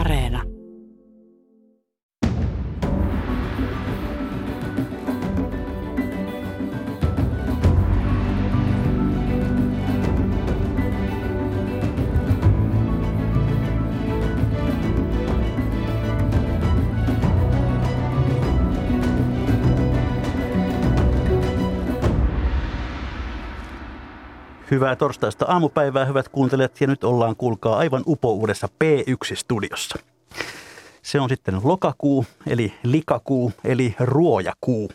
Areena. Hyvää torstaista aamupäivää, hyvät kuuntelijat, ja nyt ollaan kuulkaa aivan upouudessa P1-studiossa. Se on sitten lokakuu, eli likakuu, eli ruojakuu.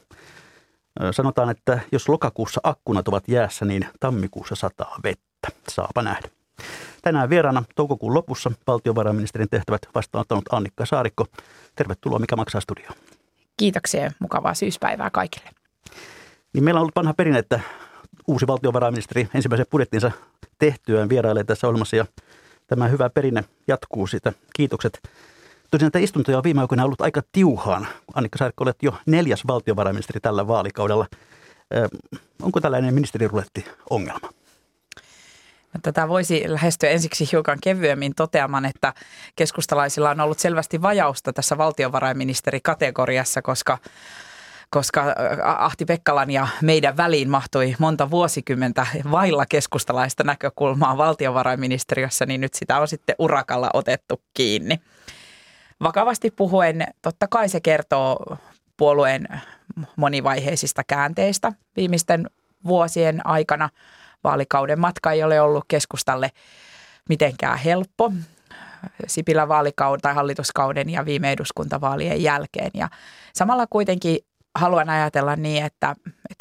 Sanotaan, että jos lokakuussa akkunat ovat jäässä, niin tammikuussa sataa vettä. Saapa nähdä. Tänään vieraana toukokuun lopussa valtiovarainministerin tehtävät vastaanottanut Annika Saarikko. Tervetuloa Mikä maksaa -studioon. Kiitoksia, mukavaa syyspäivää kaikille. Niin meillä on ollut vanha perinne, että uusi valtiovarainministeri ensimmäisen budjettinsa tehtyään vierailee tässä ohjelmassa, ja tämä hyvä perinne jatkuu sitä. Kiitokset. Tosin näitä istuntoja on viime aikoina ollut aika tiuhaan. Annika Saarikko, olet jo 4. valtiovarainministeri tällä vaalikaudella. Onko tällainen ministeriruletti ongelma? Tätä voisi lähestyä ensiksi hiukan kevyemmin toteamaan, että keskustalaisilla on ollut selvästi vajausta tässä valtiovarainministerikategoriassa, koska Ahti-Pekkalan ja meidän väliin mahtui monta vuosikymmentä vailla keskustalaista näkökulmaa valtiovarainministeriössä, niin nyt sitä on sitten urakalla otettu kiinni. Vakavasti puhuen, totta kai se kertoo puolueen monivaiheisista käänteistä viimeisten vuosien aikana. Vaalikauden matka ei ole ollut keskustalle mitenkään helppo. Sipilän vaalikauden tai hallituskauden ja viime eduskuntavaalien jälkeen. Ja samalla kuitenkin haluan ajatella niin, että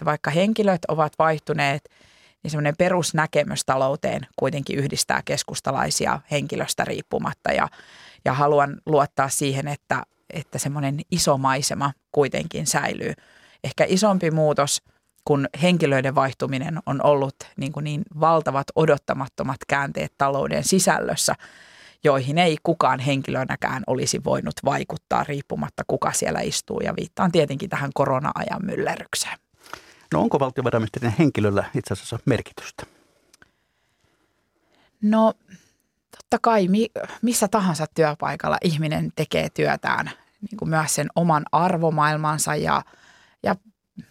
vaikka henkilöt ovat vaihtuneet, niin semmoinen perusnäkemys talouteen kuitenkin yhdistää keskustalaisia henkilöstä riippumatta. Ja haluan luottaa siihen, että semmoinen iso maisema kuitenkin säilyy. Ehkä isompi muutos, kun henkilöiden vaihtuminen on ollut niin valtavat odottamattomat käänteet talouden sisällössä, joihin ei kukaan henkilönäkään olisi voinut vaikuttaa riippumatta, kuka siellä istuu. Ja viittaan tietenkin tähän korona-ajan myllerrykseen. No onko valtiovarainministerin henkilöllä itse asiassa merkitystä? No totta kai missä tahansa työpaikalla ihminen tekee työtään niin kuin myös sen oman arvomaailmansa ja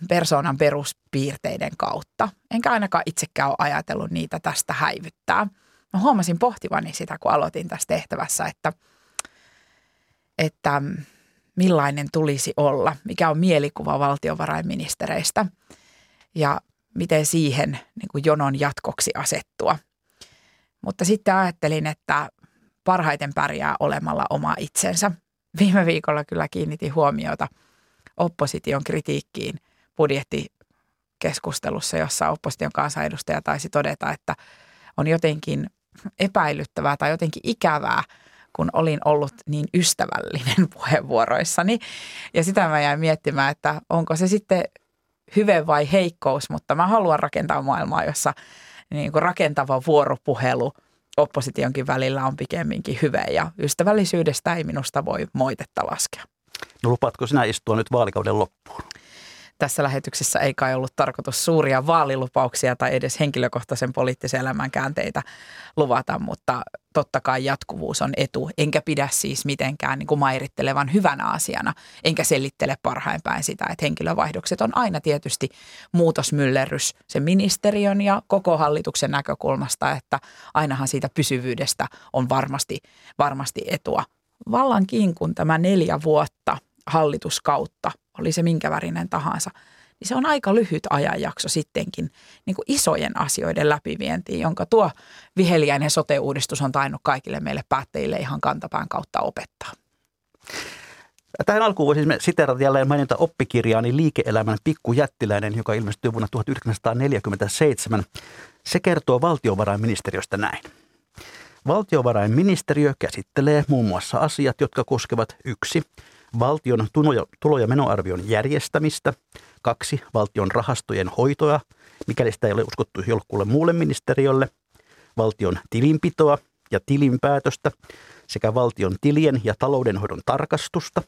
persoonan peruspiirteiden kautta. Enkä ainakaan itsekään ole ajatellut niitä tästä häivyttää. Mä huomasin pohtivani sitä, kun aloitin tässä tehtävässä, että millainen tulisi olla, mikä on mielikuva valtiovarainministereistä ja miten siihen niin kuin jonon jatkoksi asettua. Mutta sitten ajattelin, että parhaiten pärjää olemalla oma itsensä. Viime viikolla kyllä kiinnitin huomiota opposition kritiikkiin budjettikeskustelussa, jossa opposition kansanedustaja taisi todeta, että on jotenkin epäilyttävää tai jotenkin ikävää, kun olin ollut niin ystävällinen puheenvuoroissani. Ja sitä mä jäin miettimään, että onko se sitten hyve vai heikkous, mutta mä haluan rakentaa maailmaa, jossa niin kuin rakentava vuoropuhelu oppositionkin välillä on pikemminkin hyve. Ja ystävällisyydestä ei minusta voi moitetta laskea. No lupaatko sinä istua nyt vaalikauden loppuun? Tässä lähetyksessä ei kai ollut tarkoitus suuria vaalilupauksia tai edes henkilökohtaisen poliittisen elämän käänteitä luvata, mutta totta kai jatkuvuus on etu. Enkä pidä siis mitenkään niin kuin mairittelevan hyvänä asiana, enkä selittele parhain päin sitä, että henkilövaihdokset on aina tietysti muutosmyllerrys sen ministeriön ja koko hallituksen näkökulmasta, että ainahan siitä pysyvyydestä on varmasti etua. Vallankin kun tämä 4 vuotta hallituskautta, oli se minkä värinen tahansa, niin se on aika lyhyt ajanjakso sittenkin niin kuin isojen asioiden läpivientiin, jonka tuo viheliäinen sote-uudistus on tainnut kaikille meille päättäjille ihan kantapään kautta opettaa. Tähän alkuun voisin siteerata jälleen mainita oppikirjaani Liike-elämän pikkujättiläinen, joka ilmestyi vuonna 1947. Se kertoo valtiovarainministeriöstä näin. Valtiovarainministeriö käsittelee muun muassa asiat, jotka koskevat 1. valtion tulo- ja menoarvion järjestämistä, 2. valtion rahastojen hoitoa, mikäli sitä ei ole uskottu jolkulle muulle ministeriölle, valtion tilinpitoa ja tilinpäätöstä sekä valtion tilien ja taloudenhoidon tarkastusta,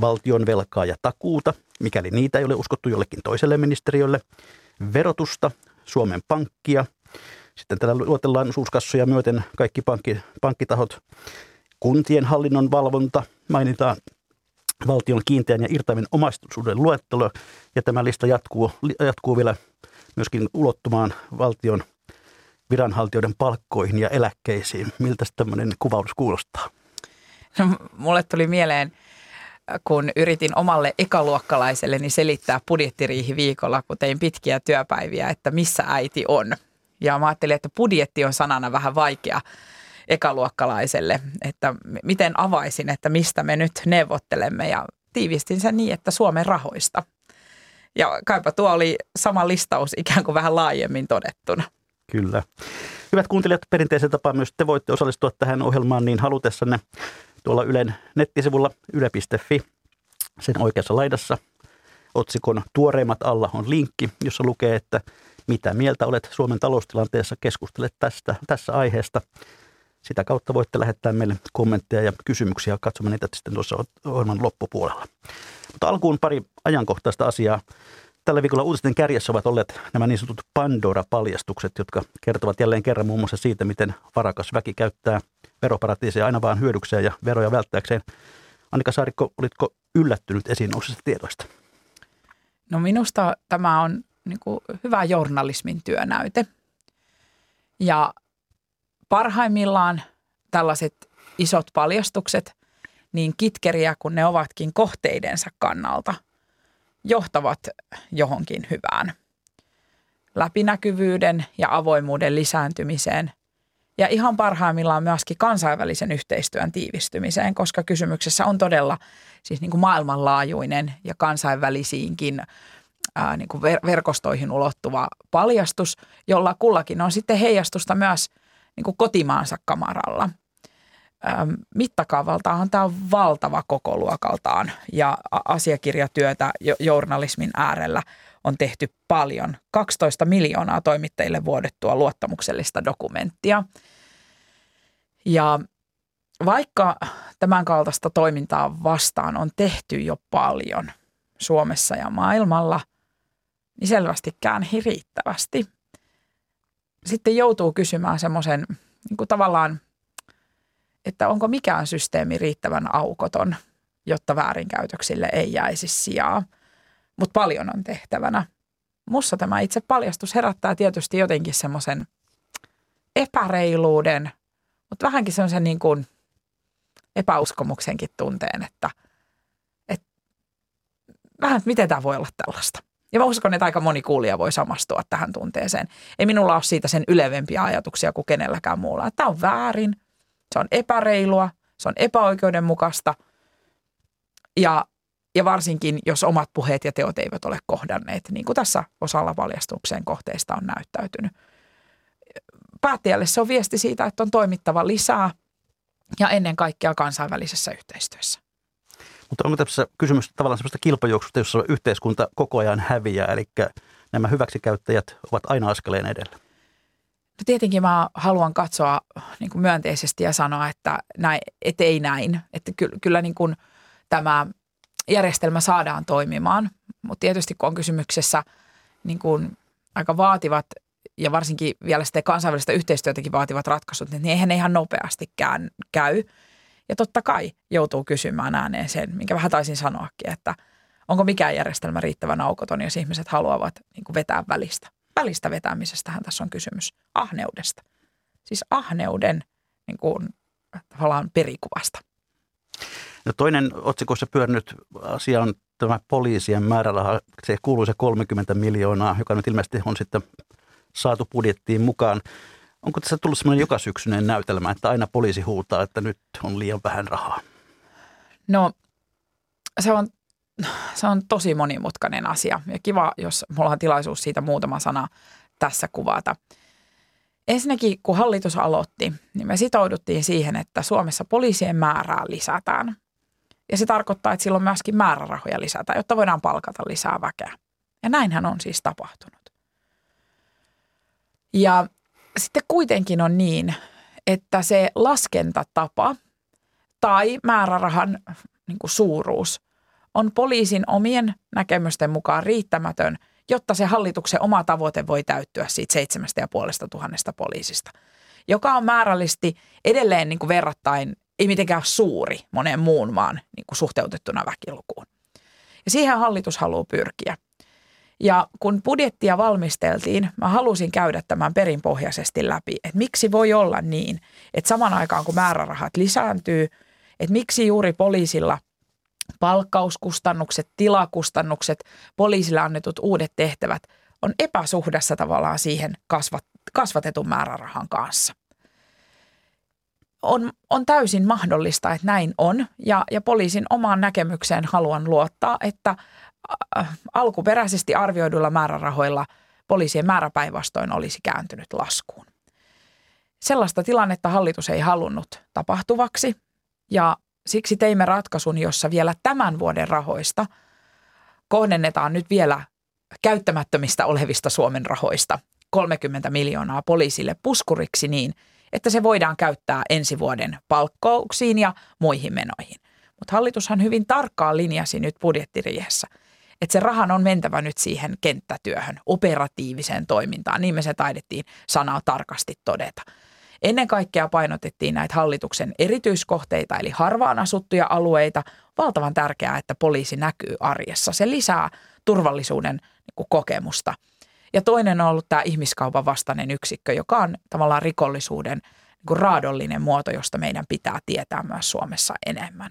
valtion velkaa ja takuuta, mikäli niitä ei ole uskottu jollekin toiselle ministeriölle, verotusta, Suomen Pankkia, sitten täällä luotellaan osuuskassoja myöten kaikki pankkitahot, kuntien hallinnon valvonta, mainitaan valtion kiinteän ja irtaimen omaisuuden luettelo, ja tämä lista jatkuu vielä myöskin ulottumaan valtion viranhaltijoiden palkkoihin ja eläkkeisiin. Miltä tämmöinen kuvaus kuulostaa? No, mulle tuli mieleen, kun yritin omalle ekaluokkalaiselleni selittää budjettiriihiviikolla, kun tein pitkiä työpäiviä, että missä äiti on. Ja mä ajattelin, että budjetti on sanana vähän vaikea ekaluokkalaiselle, että miten avaisin, että mistä me nyt neuvottelemme. Ja tiivistin sen niin, että Suomen rahoista. Ja kaipa tuo oli sama listaus ikään kuin vähän laajemmin todettuna. Kyllä. Hyvät kuuntelijat, perinteisen tapaan myös te voitte osallistua tähän ohjelmaan niin halutessanne tuolla Ylen nettisivulla yle.fi, sen oikeassa laidassa. Otsikon Tuoreimmat alla on linkki, jossa lukee, että mitä mieltä olet Suomen taloustilanteessa, keskustele tässä aiheesta. Sitä kautta voitte lähettää meille kommentteja ja kysymyksiä. Katsomme niitä sitten tuossa ohjelman loppupuolella. Mutta alkuun pari ajankohtaista asiaa. Tällä viikolla uutisten kärjessä ovat olleet nämä niin sanotut Pandora-paljastukset, jotka kertovat jälleen kerran muun muassa siitä, miten varakas väki käyttää veroparatiiseja aina vaan hyödykseen ja veroja välttääkseen. Annika Saarikko, olitko yllättynyt esiin nousseista tiedoista? No minusta tämä on niin kuin hyvä journalismin työnäyte. Ja parhaimmillaan tällaiset isot paljastukset, niin kitkeriä kuin ne ovatkin kohteidensa kannalta, johtavat johonkin hyvään. Läpinäkyvyyden ja avoimuuden lisääntymiseen ja ihan parhaimmillaan myöskin kansainvälisen yhteistyön tiivistymiseen, koska kysymyksessä on todella siis niin kuin maailmanlaajuinen ja kansainvälisiinkin niin kuin verkostoihin ulottuva paljastus, jolla kullakin on sitten heijastusta myös niin kuin kotimaansa kamaralla. Mittakaavaltaanhan tämä on valtava kokoluokaltaan ja asiakirjatyötä journalismin äärellä on tehty paljon. 12 miljoonaa toimittajille vuodettua luottamuksellista dokumenttia. Ja vaikka tämän kaltaista toimintaa vastaan on tehty jo paljon Suomessa ja maailmalla, niin selvästikään ei riittävästi. Sitten joutuu kysymään semmoisen niin kuin tavallaan, että onko mikään systeemi riittävän aukoton, jotta väärinkäytöksille ei jäisi sijaa. Mutta paljon on tehtävänä. Musta tämä itse paljastus herättää tietysti jotenkin semmoisen epäreiluuden, mutta vähänkin semmoisen niin kuin epäuskomuksenkin tunteen, että vähän, miten tämä voi olla tällaista. Ja mä uskon, että aika moni kuulija voi samastua tähän tunteeseen. Ei minulla ole siitä sen ylevempiä ajatuksia kuin kenelläkään muulla. Tämä on väärin. Se on epäreilua, se on epäoikeudenmukaista ja varsinkin, jos omat puheet ja teot eivät ole kohdanneet, niin kuin tässä osalla paljastuksen kohteista on näyttäytynyt. Päättäjälle se on viesti siitä, että on toimittava lisää ja ennen kaikkea kansainvälisessä yhteistyössä. Mutta onko tässä kysymys tavallaan sellaista kilpajuoksusta, jossa yhteiskunta koko ajan häviää, eli nämä hyväksikäyttäjät ovat aina askeleen edellä? No tietenkin mä haluan katsoa niin kuin myönteisesti ja sanoa, että ei näin. Että kyllä niin kuin tämä järjestelmä saadaan toimimaan, mutta tietysti kun on kysymyksessä niin kuin aika vaativat ja varsinkin vielä sitten kansainvälistä yhteistyötäkin vaativat ratkaisut, niin eihän ne ihan nopeastikään käy. Ja totta kai joutuu kysymään ääneen sen, minkä vähän taisin sanoakin, että onko mikään järjestelmä riittävän aukoton, jos ihmiset haluavat niin kuin vetää välistä. Välistä vetämisestähän tässä on kysymys, ahneudesta. Siis ahneuden niin kuin, tavallaan perikuvasta. No toinen otsikossa pyörnyt asia on tämä poliisien määräraha. Se kuuluu se 30 miljoonaa, joka nyt ilmeisesti on sitten saatu budjettiin mukaan. Onko tässä tullut sellainen jokasyksyinen näytelmä, että aina poliisi huutaa, että nyt on liian vähän rahaa? No se on tosi monimutkainen asia ja kiva, jos mulla on tilaisuus siitä muutama sana tässä kuvata. Ensinnäkin, kun hallitus aloitti, niin me sitouduttiin siihen, että Suomessa poliisien määrää lisätään. Ja se tarkoittaa, että silloin myöskin määrärahoja lisätään, jotta voidaan palkata lisää väkeä. Ja näinhän on siis tapahtunut. Ja sitten kuitenkin on niin, että se laskentatapa tai määrärahan niin kuin suuruus on poliisin omien näkemysten mukaan riittämätön, jotta se hallituksen oma tavoite voi täyttyä siitä 7,5 tuhannesta poliisista, joka on määrällisesti edelleen niin kuin verrattain ei mitenkään suuri monen muun maan niin kuin suhteutettuna väkilukuun. Ja siihen hallitus haluaa pyrkiä. Ja kun budjettia valmisteltiin, mä halusin käydä tämän perinpohjaisesti läpi, että miksi voi olla niin, että saman aikaan kun määrärahat lisääntyy, että miksi juuri poliisilla palkkauskustannukset, tilakustannukset, poliisille annetut uudet tehtävät on epäsuhdassa tavallaan siihen kasvatetun määrärahan kanssa. On täysin mahdollista, että näin on ja poliisin omaan näkemykseen haluan luottaa, että alkuperäisesti arvioiduilla määrärahoilla poliisien määrä päinvastoin olisi kääntynyt laskuun. Sellaista tilannetta hallitus ei halunnut tapahtuvaksi ja siksi teimme ratkaisun, jossa vielä tämän vuoden rahoista kohdennetaan nyt vielä käyttämättömistä olevista Suomen rahoista 30 miljoonaa poliisille puskuriksi niin, että se voidaan käyttää ensi vuoden palkkauksiin ja muihin menoihin. Mutta hallitushan hyvin tarkkaan linjasi nyt budjettiriihessä, että se rahan on mentävä nyt siihen kenttätyöhön, operatiiviseen toimintaan. Niin me se taidettiin sanaa tarkasti todeta. Ennen kaikkea painotettiin näitä hallituksen erityiskohteita, eli harvaan asuttuja alueita. Valtavan tärkeää, että poliisi näkyy arjessa. Se lisää turvallisuuden niin kuin kokemusta. Ja toinen on ollut tämä ihmiskaupan vastainen yksikkö, joka on tavallaan rikollisuuden niin kuin raadollinen muoto, josta meidän pitää tietää myös Suomessa enemmän.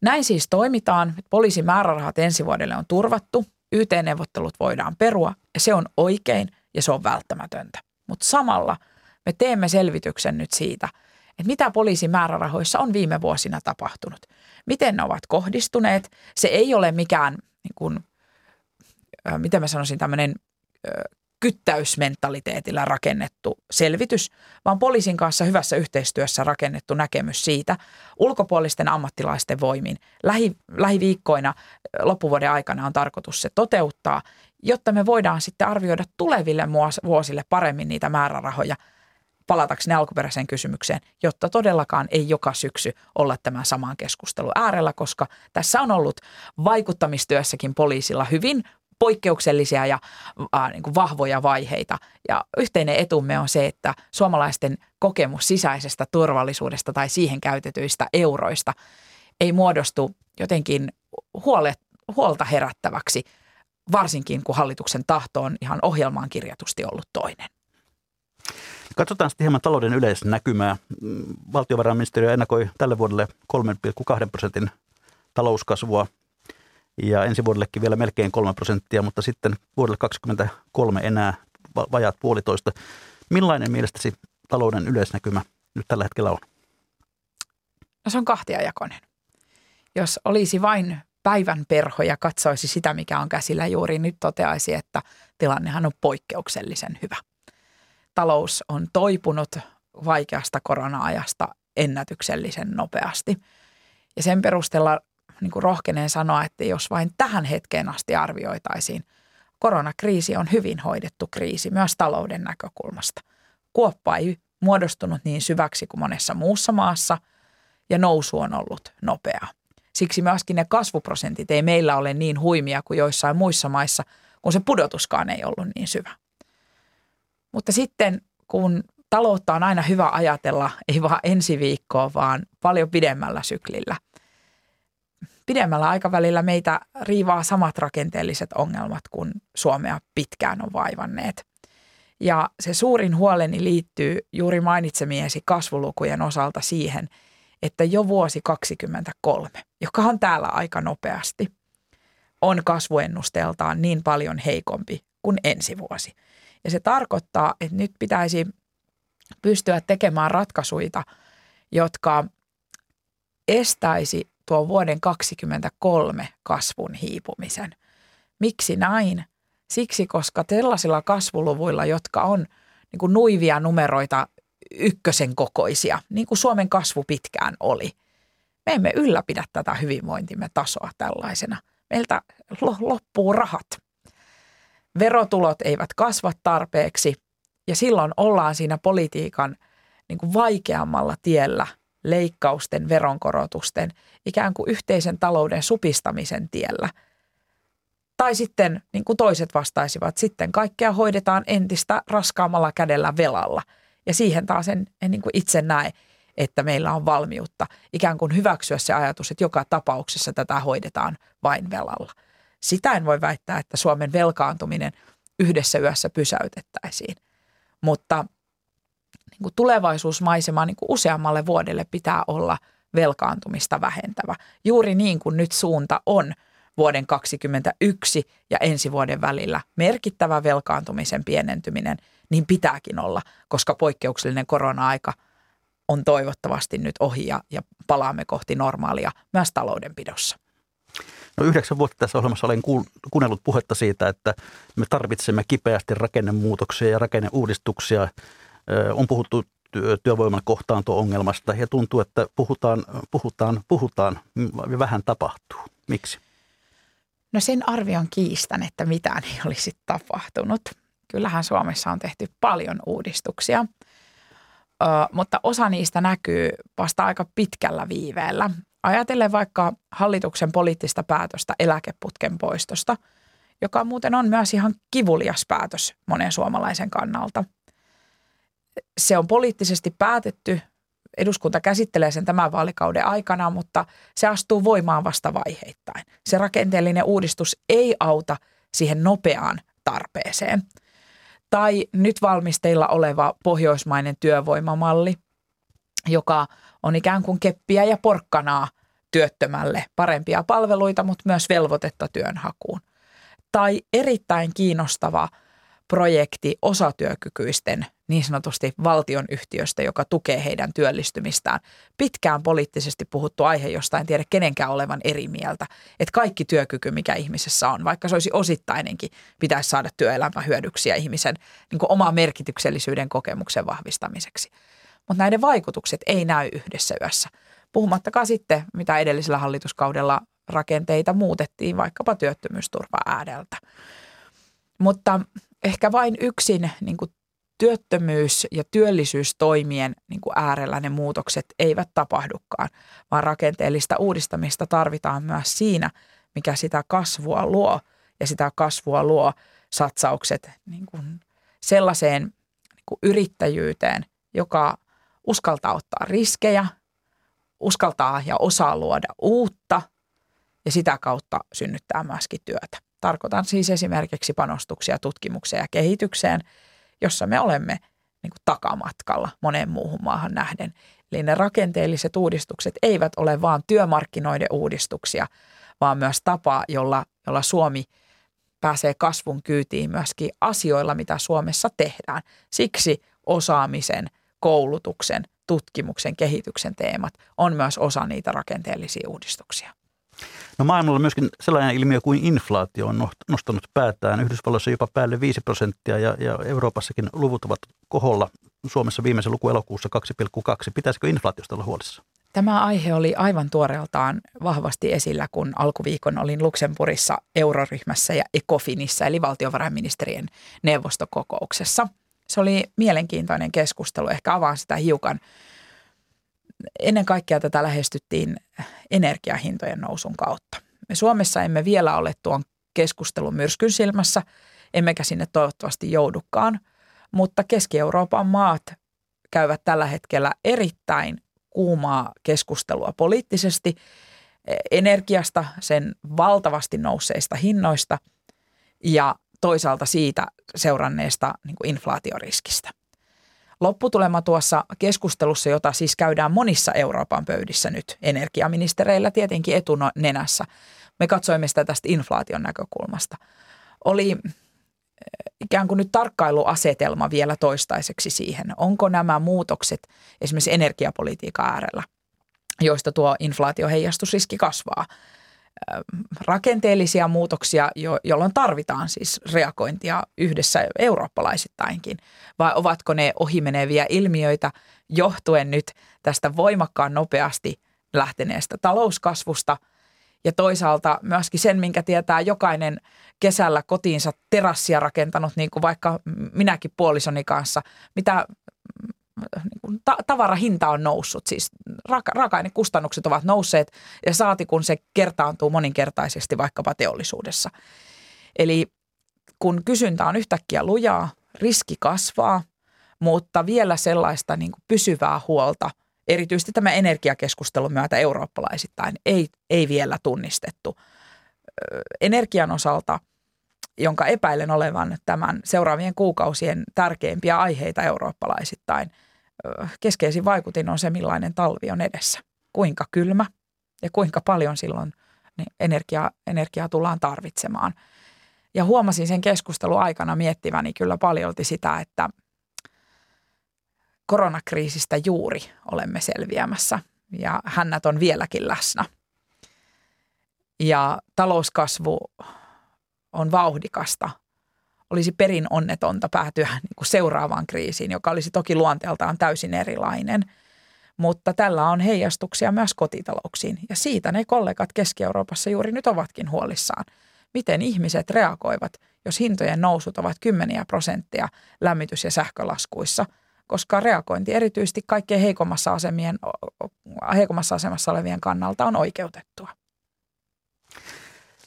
Näin siis toimitaan. Poliisin määrärahat ensi vuodelle on turvattu, YT-neuvottelut voidaan perua ja se on oikein ja se on välttämätöntä. Mutta samalla me teemme selvityksen nyt siitä, että mitä poliisin määrärahoissa on viime vuosina tapahtunut. Miten ne ovat kohdistuneet. Se ei ole mikään, niin kuin, miten mä sanoisin, tämmöinen kyttäysmentaliteetillä rakennettu selvitys, vaan poliisin kanssa hyvässä yhteistyössä rakennettu näkemys siitä ulkopuolisten ammattilaisten voimin. Lähiviikkoina, loppuvuoden aikana on tarkoitus se toteuttaa, jotta me voidaan sitten arvioida tuleville vuosille paremmin niitä määrärahoja, palatakseni alkuperäiseen kysymykseen, jotta todellakaan ei joka syksy olla tämän saman keskustelun äärellä, koska tässä on ollut vaikuttamistyössäkin poliisilla hyvin poikkeuksellisia ja niin kuin vahvoja vaiheita. Ja yhteinen etumme on se, että suomalaisten kokemus sisäisestä turvallisuudesta tai siihen käytetyistä euroista ei muodostu jotenkin huolta herättäväksi, varsinkin kun hallituksen tahto on ihan ohjelmaan kirjatusti ollut toinen. Katsotaan sitten hieman talouden yleisnäkymää. Valtiovarainministeriö ennakoi tälle vuodelle 3,2% talouskasvua. Ja ensi vuodellekin vielä melkein 3%, mutta sitten vuodelle 2023 enää vajaat 1,5%. Millainen mielestäsi talouden yleisnäkymä nyt tällä hetkellä on? No se on kahtiajakoinen. Jos olisi vain päivän perho ja katsoisi sitä, mikä on käsillä juuri nyt, toteaisi, että tilannehan on poikkeuksellisen hyvä. Talous on toipunut vaikeasta korona-ajasta ennätyksellisen nopeasti ja sen perusteella niin kuin rohkeneen sanoa, että jos vain tähän hetkeen asti arvioitaisiin, koronakriisi on hyvin hoidettu kriisi myös talouden näkökulmasta. Kuoppa ei muodostunut niin syväksi kuin monessa muussa maassa ja nousu on ollut nopeaa. Siksi myöskin ne kasvuprosentit ei meillä ole niin huimia kuin joissain muissa maissa, kun se pudotuskaan ei ollut niin syvä. Mutta sitten kun taloutta on aina hyvä ajatella, ei vaan ensi viikkoa, vaan paljon pidemmällä syklillä. Pidemmällä aikavälillä meitä riivaa samat rakenteelliset ongelmat kuin Suomea pitkään on vaivanneet. Ja se suurin huoleni liittyy juuri mainitsemiesi kasvulukujen osalta siihen, että jo vuosi 2023, joka on täällä aika nopeasti, on kasvuennusteeltaan niin paljon heikompi kuin ensi vuosi. Ja se tarkoittaa, että nyt pitäisi pystyä tekemään ratkaisuja, jotka estäisi tuon vuoden 2023 kasvun hiipumisen. Miksi näin? Siksi, koska sellaisilla kasvuluvuilla, jotka on niin kuin nuivia numeroita ykkösen kokoisia, niin kuin Suomen kasvu pitkään oli, me emme ylläpidä tätä hyvinvointimme tasoa tällaisena. Meiltä loppuu rahat. Verotulot eivät kasva tarpeeksi ja silloin ollaan siinä politiikan niin kuin vaikeammalla tiellä, leikkausten, veronkorotusten, ikään kuin yhteisen talouden supistamisen tiellä. Tai sitten, niin kuin toiset vastaisivat, sitten kaikkea hoidetaan entistä raskaammalla kädellä velalla. Ja siihen taas en itse näe että meillä on valmiutta ikään kuin hyväksyä se ajatus, että joka tapauksessa tätä hoidetaan vain velalla. Sitä en voi väittää, että Suomen velkaantuminen yhdessä yössä pysäytettäisiin, mutta niin kuin tulevaisuusmaisema niin kuin useammalle vuodelle pitää olla velkaantumista vähentävä. Juuri niin kuin nyt suunta on vuoden 2021 ja ensi vuoden välillä merkittävä velkaantumisen pienentyminen, niin pitääkin olla, koska poikkeuksellinen korona-aika on toivottavasti nyt ohi ja palaamme kohti normaalia myös taloudenpidossa. No 9 vuotta tässä ohjelmassa olen kuunnellut puhetta siitä, että me tarvitsemme kipeästi rakennemuutoksia ja rakenneuudistuksia. On puhuttu työvoiman kohtaanto-ongelmasta ja tuntuu, että puhutaan ja vähän tapahtuu. Miksi? No sen arvion kiistän, että mitään ei olisi tapahtunut. Kyllähän Suomessa on tehty paljon uudistuksia, mutta osa niistä näkyy vasta aika pitkällä viiveellä. Ajatellen vaikka hallituksen poliittista päätöstä eläkeputken poistosta, joka muuten on myös ihan kivulias päätös monen suomalaisen kannalta. Se on poliittisesti päätetty, eduskunta käsittelee sen tämän vaalikauden aikana, mutta se astuu voimaan vasta vaiheittain. Se rakenteellinen uudistus ei auta siihen nopeaan tarpeeseen. Tai nyt valmisteilla oleva pohjoismainen työvoimamalli, joka on ikään kuin keppiä ja porkkanaa työttömälle, parempia palveluita, mutta myös velvoitetta työnhakuun. Tai erittäin kiinnostava projekti osatyökykyisten niin sanotusti valtionyhtiöstä, joka tukee heidän työllistymistään. Pitkään poliittisesti puhuttu aihe, josta en tiedä kenenkään olevan eri mieltä, että kaikki työkyky, mikä ihmisessä on, vaikka se olisi osittainenkin, pitäisi saada työelämän hyödyksiä ihmisen niin kuin oman merkityksellisyyden kokemuksen vahvistamiseksi. Mutta näiden vaikutukset ei näy yhdessä yössä. Puhumattakaan sitten, mitä edellisellä hallituskaudella rakenteita muutettiin vaikkapa työttömyysturva ääreltä. Mutta ehkä vain yksin niin kuin työttömyys- ja työllisyystoimien niin kuin äärellä ne muutokset eivät tapahdukaan, vaan rakenteellista uudistamista tarvitaan myös siinä, mikä sitä kasvua luo. Ja sitä kasvua luo satsaukset niin kuin sellaiseen niin kuin yrittäjyyteen, joka uskaltaa ottaa riskejä, uskaltaa ja osaa luoda uutta ja sitä kautta synnyttää myöskin työtä. Tarkoitan siis esimerkiksi panostuksia tutkimukseen ja kehitykseen, jossa me olemme niin kuin takamatkalla moneen muuhun maahan nähden. Eli ne rakenteelliset uudistukset eivät ole vain työmarkkinoiden uudistuksia, vaan myös tapa, jolla Suomi pääsee kasvun kyytiin myöskin asioilla, mitä Suomessa tehdään. Siksi osaamisen, koulutuksen, tutkimuksen, kehityksen teemat on myös osa niitä rakenteellisia uudistuksia. No maailmalla myöskin sellainen ilmiö kuin inflaatio on nostanut päätään. Yhdysvalloissa jopa päälle 5% ja Euroopassakin luvut ovat koholla. Suomessa viimeisen luku elokuussa 2,2. Pitäisikö inflaatiosta olla huolissa? Tämä aihe oli aivan tuoreeltaan vahvasti esillä, kun alkuviikon olin Luxemburgissa euroryhmässä ja ECOFINissa eli valtiovarainministerien neuvostokokouksessa. Se oli mielenkiintoinen keskustelu. Ehkä avaan sitä hiukan. Ennen kaikkea tätä lähestyttiin energiahintojen nousun kautta. Me Suomessa emme vielä ole tuon keskustelun myrskyn silmässä, emmekä sinne toivottavasti joudukaan, mutta Keski-Euroopan maat käyvät tällä hetkellä erittäin kuumaa keskustelua poliittisesti energiasta, sen valtavasti nousseista hinnoista ja toisaalta siitä seuranneesta niin kuin inflaatioriskistä. Lopputulema tuossa keskustelussa, jota siis käydään monissa Euroopan pöydissä nyt, energiaministereillä tietenkin etunenässä, me katsoimme sitä tästä inflaation näkökulmasta, oli ikään kuin nyt tarkkailuasetelma vielä toistaiseksi siihen, onko nämä muutokset esimerkiksi energiapolitiikan äärellä, joista tuo inflaatioheijastusriski kasvaa. Rakenteellisia muutoksia, jolloin tarvitaan siis reagointia yhdessä eurooppalaisittainkin, vai ovatko ne ohimeneviä ilmiöitä johtuen nyt tästä voimakkaan nopeasti lähteneestä talouskasvusta ja toisaalta myöskin sen, minkä tietää jokainen kesällä kotiinsa terassia rakentanut, niin kuin vaikka minäkin puolisoni kanssa, mitä tavarahinta on noussut, siis raaka-ainekustannukset ovat nousseet ja saati kun se kertaantuu moninkertaisesti vaikkapa teollisuudessa. Eli kun kysyntä on yhtäkkiä lujaa, riski kasvaa, mutta vielä sellaista niin kuin pysyvää huolta erityisesti tämä energiakeskustelun myötä eurooppalaisittain ei vielä tunnistettu energian osalta, jonka epäilen olevan tämän seuraavien kuukausien tärkeimpiä aiheita eurooppalaisittain. Keskeisin vaikutin on se, millainen talvi on edessä. Kuinka kylmä ja kuinka paljon silloin energiaa tullaan tarvitsemaan. Ja huomasin sen keskustelun aikana miettiväni kyllä paljolti sitä, että koronakriisistä juuri olemme selviämässä ja hännät on vieläkin läsnä. Ja talouskasvu on vauhdikasta. Olisi perin onnetonta päätyä niin kuin seuraavaan kriisiin, joka olisi toki luonteeltaan täysin erilainen, mutta tällä on heijastuksia myös kotitalouksiin. Ja siitä ne kollegat Keski-Euroopassa juuri nyt ovatkin huolissaan. Miten ihmiset reagoivat, jos hintojen nousut ovat 10% lämmitys- ja sähkölaskuissa, koska reagointi erityisesti kaikkein heikommassa asemassa olevien kannalta on oikeutettua.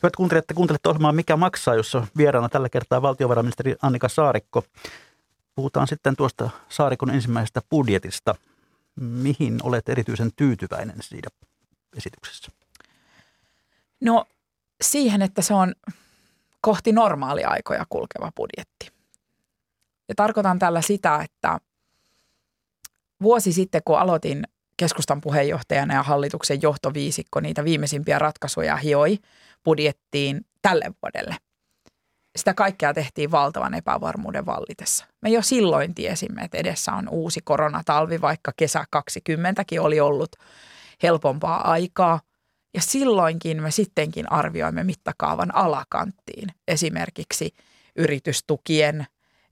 Hyvät kuuntelijat, kuuntelette ohjelmaa Mikä maksaa?, jossa on vieraana tällä kertaa valtiovarainministeri Annika Saarikko. Puhutaan sitten tuosta Saarikon ensimmäisestä budjetista. Mihin olet erityisen tyytyväinen siinä esityksessä? No siihen, että se on kohti normaaliaikoja kulkeva budjetti. Ja tarkoitan tällä sitä, että vuosi sitten, kun aloitin keskustan puheenjohtajana ja hallituksen johtoviisikko niitä viimeisimpiä ratkaisuja hioi budjettiin tälle vuodelle. Sitä kaikkea tehtiin valtavan epävarmuuden vallitessa. Me jo silloin tiesimme, että edessä on uusi koronatalvi, vaikka kesä 2020kin oli ollut helpompaa aikaa. Ja silloinkin me sittenkin arvioimme mittakaavan alakanttiin esimerkiksi yritystukien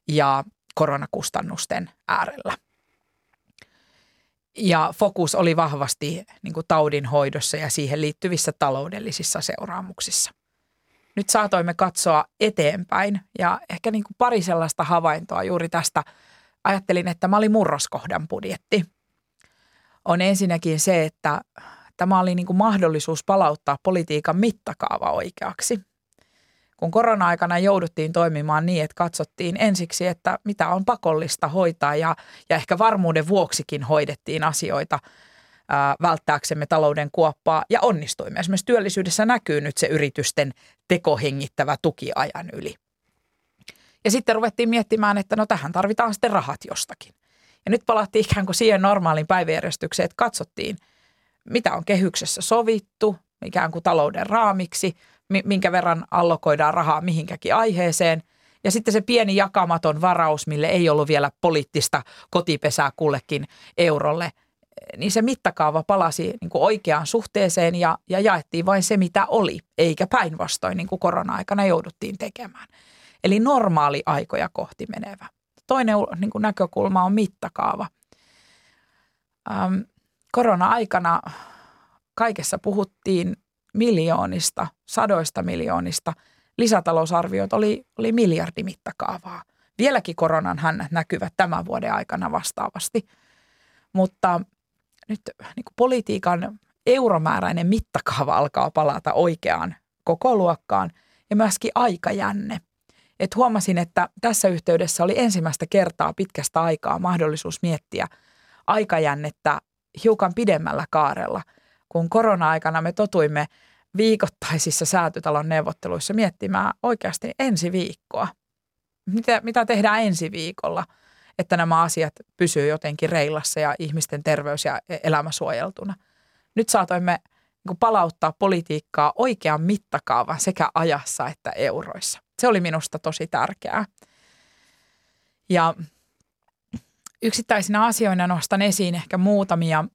ja koronakustannusten äärellä. Ja fokus oli vahvasti niin kuin taudinhoidossa ja siihen liittyvissä taloudellisissa seuraamuksissa. Nyt saatoimme katsoa eteenpäin ja ehkä niin kuin pari sellaista havaintoa juuri tästä. Ajattelin, että tämä oli murroskohdan budjetti. On ensinnäkin se, että tämä oli niin kuin mahdollisuus palauttaa politiikan mittakaava oikeaksi. Kun korona-aikana jouduttiin toimimaan niin, että katsottiin ensiksi, että mitä on pakollista hoitaa ja ehkä varmuuden vuoksikin hoidettiin asioita välttääksemme talouden kuoppaa ja onnistuimme. Esimerkiksi työllisyydessä näkyy nyt se yritysten tekohengittävä tuki ajan yli. Ja sitten ruvettiin miettimään, että no tähän tarvitaan sitten rahat jostakin. Ja nyt palattiin ikään kuin siihen normaaliin päiväjärjestykseen, että katsottiin, mitä on kehyksessä sovittu ikään kuin talouden raamiksi, minkä verran allokoidaan rahaa mihinkäkin aiheeseen. Ja sitten se pieni jakamaton varaus, mille ei ollut vielä poliittista kotipesää kullekin eurolle, niin se mittakaava palasi niin kuin oikeaan suhteeseen ja jaettiin vain se, mitä oli, eikä päinvastoin niin kuin korona-aikana jouduttiin tekemään. Eli normaali aikoja kohti menevä. Toinen niin kuin näkökulma on mittakaava. Korona-aikana kaikessa puhuttiin miljoonista, sadoista miljoonista. Lisätalousarviot oli miljardimittakaavaa. Vieläkin koronan hännät näkyvät tämän vuoden aikana vastaavasti. Mutta nyt niin kuin politiikan euromääräinen mittakaava alkaa palata oikeaan koko luokkaan ja myöskin aikajänne. Et huomasin, että tässä yhteydessä oli ensimmäistä kertaa pitkästä aikaa mahdollisuus miettiä aikajännettä hiukan pidemmällä kaarella, kun korona-aikana me totuimme viikoittaisissa säätytalon neuvotteluissa miettimään oikeasti ensi viikkoa. Mitä tehdään ensi viikolla, että nämä asiat pysyvät jotenkin reilassa ja ihmisten terveys ja elämä suojeltuna. Nyt saatoimme palauttaa politiikkaa oikean mittakaavan sekä ajassa että euroissa. Se oli minusta tosi tärkeää. Ja yksittäisinä asioina nostan esiin ehkä muutamia.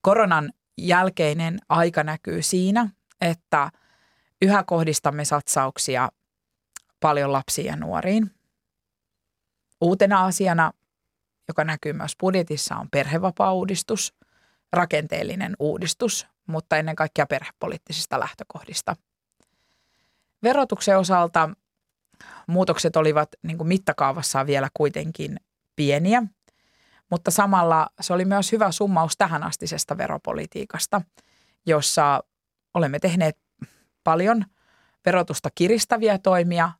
Koronan jälkeinen aika näkyy siinä, että yhä kohdistamme satsauksia paljon lapsiin ja nuoriin. Uutena asiana, joka näkyy myös budjetissa, on perhevapaa-uudistus, rakenteellinen uudistus, mutta ennen kaikkea perhepoliittisista lähtökohdista. Verotuksen osalta muutokset olivat niin kuin mittakaavassaan vielä kuitenkin pieniä. Mutta samalla se oli myös hyvä summaus tähänastisesta veropolitiikasta, jossa olemme tehneet paljon verotusta kiristäviä toimia,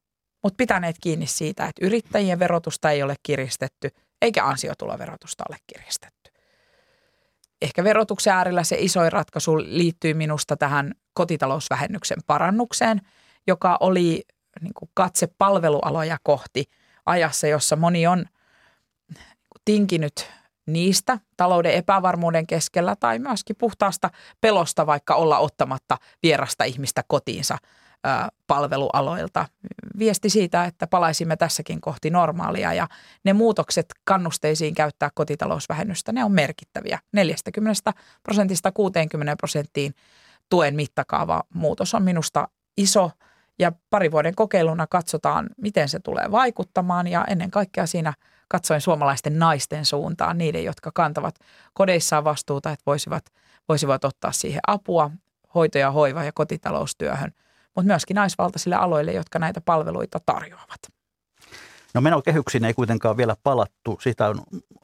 mutta pitäneet kiinni siitä, että yrittäjien verotusta ei ole kiristetty, eikä ansiotuloverotusta ole kiristetty. ehkä verotuksen äärellä se isoin ratkaisu liittyy minusta tähän kotitalousvähennyksen parannukseen, joka oli niin kuin katse palvelualoja kohti ajassa, jossa moni on tinkinyt niistä talouden epävarmuuden keskellä tai myöskin puhtaasta pelosta vaikka olla ottamatta vierasta ihmistä kotiinsa palvelualoilta. Viesti siitä, että palaisimme tässäkin kohti normaalia ja ne muutokset kannusteisiin käyttää kotitalousvähennystä, ne on merkittäviä. 40% 60% tuen mittakaava muutos on minusta iso ja 2 vuoden kokeiluna katsotaan, miten se tulee vaikuttamaan ja ennen kaikkea siinä katsoin suomalaisten naisten suuntaan, niiden, jotka kantavat kodeissaan vastuuta, että voisivat ottaa siihen apua, hoito ja hoiva ja kotitaloustyöhön, mutta myöskin naisvaltaisille aloille, jotka näitä palveluita tarjoavat. No menokehyksiin ei kuitenkaan vielä palattu. Sitä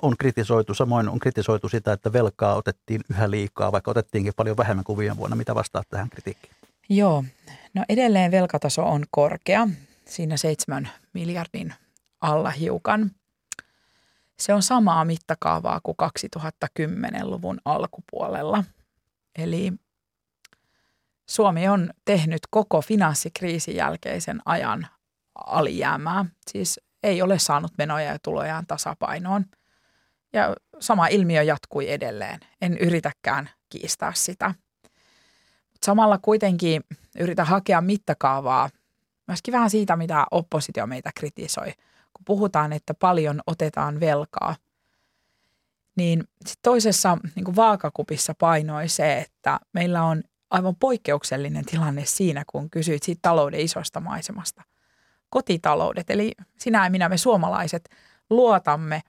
on kritisoitu. Samoin on kritisoitu sitä, että velkaa otettiin yhä liikaa, vaikka otettiinkin paljon vähemmän kuin viime vuonna. Mitä vastaat tähän kritiikkiin? Joo. No edelleen velkataso on korkea. Siinä 7 miljardin alla hiukan. Se on samaa mittakaavaa kuin 2010-luvun alkupuolella. Eli Suomi on tehnyt koko finanssikriisin jälkeisen ajan alijäämää. Siis ei ole saanut menoja ja tulojaan tasapainoon. Ja sama ilmiö jatkui edelleen. En yritäkään kiistää sitä. Mut samalla kuitenkin yritän hakea mittakaavaa myöskin vähän siitä, mitä oppositio meitä kritisoi. Kun puhutaan, että paljon otetaan velkaa, niin sit toisessa niin vaakakupissa painoi se, että meillä on aivan poikkeuksellinen tilanne siinä, kun kysyit siitä talouden isosta maisemasta. Kotitaloudet, eli sinä ja minä, me suomalaiset, luotamme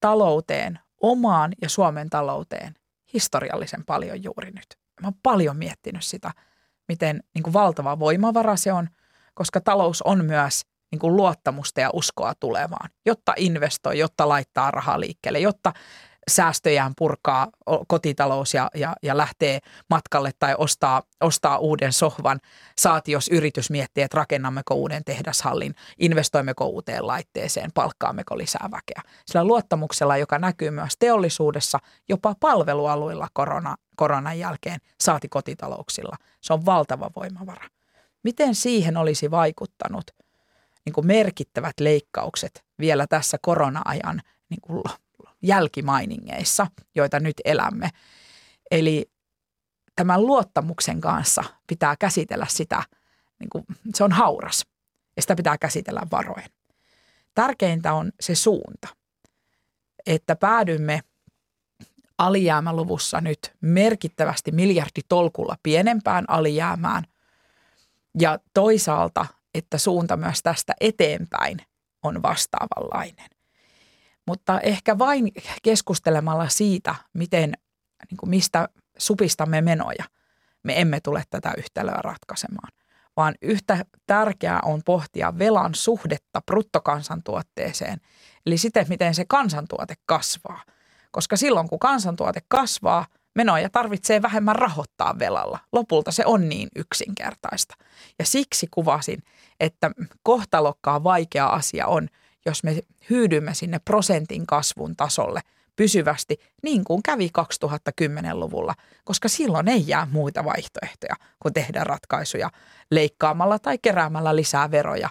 talouteen, omaan ja Suomen talouteen historiallisen paljon juuri nyt. Mä oon paljon miettinyt sitä, miten niin valtava voimavara se on, koska talous on myös niin luottamusta ja uskoa tulevaan, jotta investoi, jotta laittaa rahaa liikkeelle, jotta säästöjään purkaa kotitalous ja lähtee matkalle tai ostaa uuden sohvan. Saati, jos yritys miettii, että rakennammeko uuden tehdashallin, investoimmeko uuteen laitteeseen, palkkaammeko lisää väkeä. Sillä luottamuksella, joka näkyy myös teollisuudessa, jopa palvelualuilla koronan jälkeen, saati kotitalouksilla. Se on valtava voimavara. Miten siihen olisi vaikuttanut niin merkittävät leikkaukset vielä tässä korona-ajan niin jälkimainingeissa, joita nyt elämme. Eli tämän luottamuksen kanssa pitää käsitellä sitä, niin kuin, se on hauras ja sitä pitää käsitellä varoen. Tärkeintä on se suunta, että päädymme alijäämäluvussa nyt merkittävästi miljarditolkulla pienempään alijäämään ja toisaalta, että suunta myös tästä eteenpäin on vastaavanlainen. Mutta ehkä vain keskustelemalla siitä, miten, niin kuin mistä supistamme menoja, me emme tule tätä yhtälöä ratkaisemaan. Vaan yhtä tärkeää on pohtia velan suhdetta bruttokansantuotteeseen, eli sitä, miten se kansantuote kasvaa. Koska silloin, kun kansantuote kasvaa, menoja tarvitsee vähemmän rahoittaa velalla. Lopulta se on niin yksinkertaista. Ja siksi kuvasin, että kohtalokkaan vaikea asia on, jos me hyydymme sinne prosentin kasvun tasolle pysyvästi, niin kuin kävi 2010-luvulla, koska silloin ei jää muita vaihtoehtoja, kun tehdään ratkaisuja leikkaamalla tai keräämällä lisää veroja,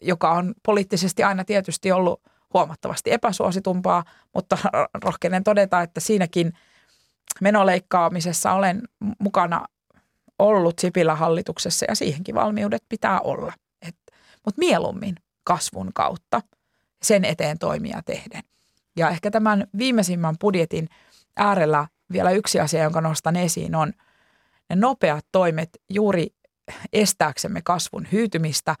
joka on poliittisesti aina tietysti ollut huomattavasti epäsuositumpaa, mutta rohkenen todeta, että siinäkin menoleikkaamisessa olen mukana ollut Sipilän hallituksessa ja siihenkin valmiudet pitää olla, mutta mieluummin kasvun kautta sen eteen toimia tehden. Ja ehkä tämän viimeisimmän budjetin äärellä vielä yksi asia, jonka nostan esiin, on ne nopeat toimet juuri estääksemme kasvun hyytymistä,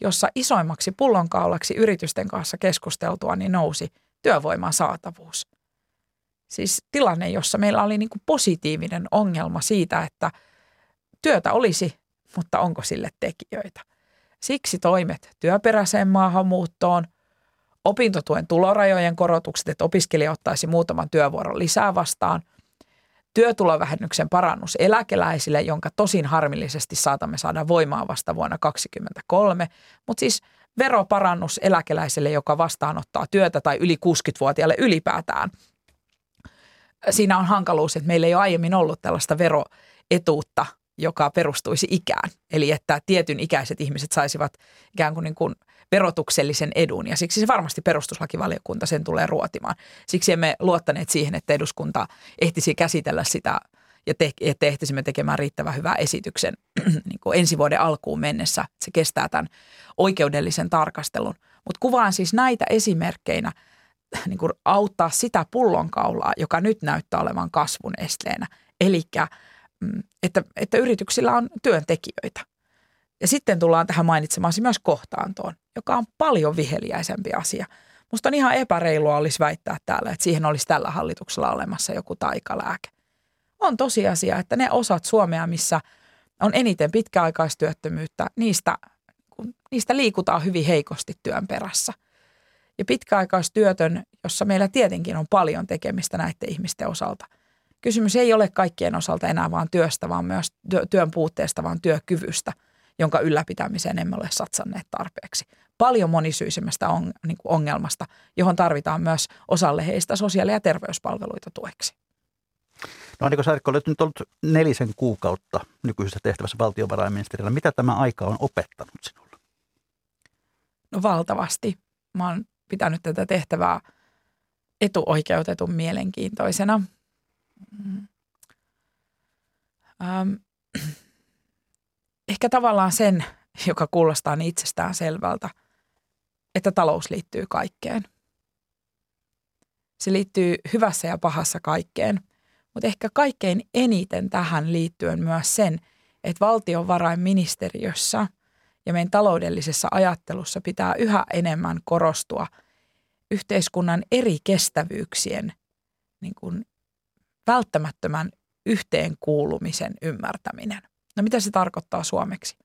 jossa isoimmaksi pullonkaulaksi yritysten kanssa keskusteltua niin nousi työvoiman saatavuus. Siis tilanne, jossa meillä oli niin kuin positiivinen ongelma siitä, että työtä olisi, mutta onko sille tekijöitä. Siksi toimet työperäiseen maahanmuuttoon, opintotuen tulorajojen korotukset, että opiskelija ottaisi muutaman työvuoron lisää vastaan, työtulovähennyksen parannus eläkeläisille, jonka tosin harmillisesti saatamme saada voimaan vasta vuonna 2023, mutta siis veroparannus eläkeläiselle, joka vastaanottaa työtä tai yli 60-vuotiaille ylipäätään. siinä on hankaluus, että meillä ei ole aiemmin ollut tällaista veroetuutta, joka perustuisi ikään. Eli että tietyn ikäiset ihmiset saisivat ikään kuin, verotuksellisen edun, ja siksi se varmasti perustuslakivaliokunta sen tulee ruotimaan. Siksi emme luottaneet siihen, että eduskunta ehtisi käsitellä sitä ja että ehtisimme tekemään riittävän hyvän esityksen niin kuin ensi vuoden alkuun mennessä. Se kestää tämän oikeudellisen tarkastelun. Mutta kuvaan siis näitä esimerkkeinä niin kuin auttaa sitä pullonkaulaa, joka nyt näyttää olevan kasvun esteenä. Eli että yrityksillä on työntekijöitä. Ja sitten tullaan tähän mainitsemasi myös kohtaantoon, joka on paljon viheliäisempi asia. Musta on ihan epäreilua olisi väittää täällä, että siihen olisi tällä hallituksella olemassa joku taikalääke. On tosiasia, että ne osat Suomea, missä on eniten pitkäaikaistyöttömyyttä, niistä liikutaan hyvin heikosti työn perässä. Ja pitkäaikaistyötön, jossa meillä tietenkin on paljon tekemistä näiden ihmisten osalta. Kysymys ei ole kaikkien osalta enää vaan työstä, vaan myös työn puutteesta, vaan työkyvystä, jonka ylläpitämiseen emme ole satsanneet tarpeeksi. Paljon monisyisemmästä ongelmasta, johon tarvitaan myös osalle heistä sosiaali- ja terveyspalveluita tueksi. No Annika Saarikko, olet nyt ollut 4 kuukautta nykyisessä tehtävässä valtiovarainministerillä. Mitä tämä aika on opettanut sinulle? No valtavasti. Mä oon pitänyt tätä tehtävää etuoikeutetun mielenkiintoisena. Ehkä tavallaan sen, joka kuulostaa niin itsestään selvältä, että talous liittyy kaikkeen. Se liittyy hyvässä ja pahassa kaikkeen, mutta ehkä kaikkein eniten tähän liittyen myös sen, että valtiovarainministeriössä ja meidän taloudellisessa ajattelussa pitää yhä enemmän korostua yhteiskunnan eri kestävyyksien niin kuin välttämättömän yhteenkuulumisen ymmärtäminen. No mitä se tarkoittaa suomeksi?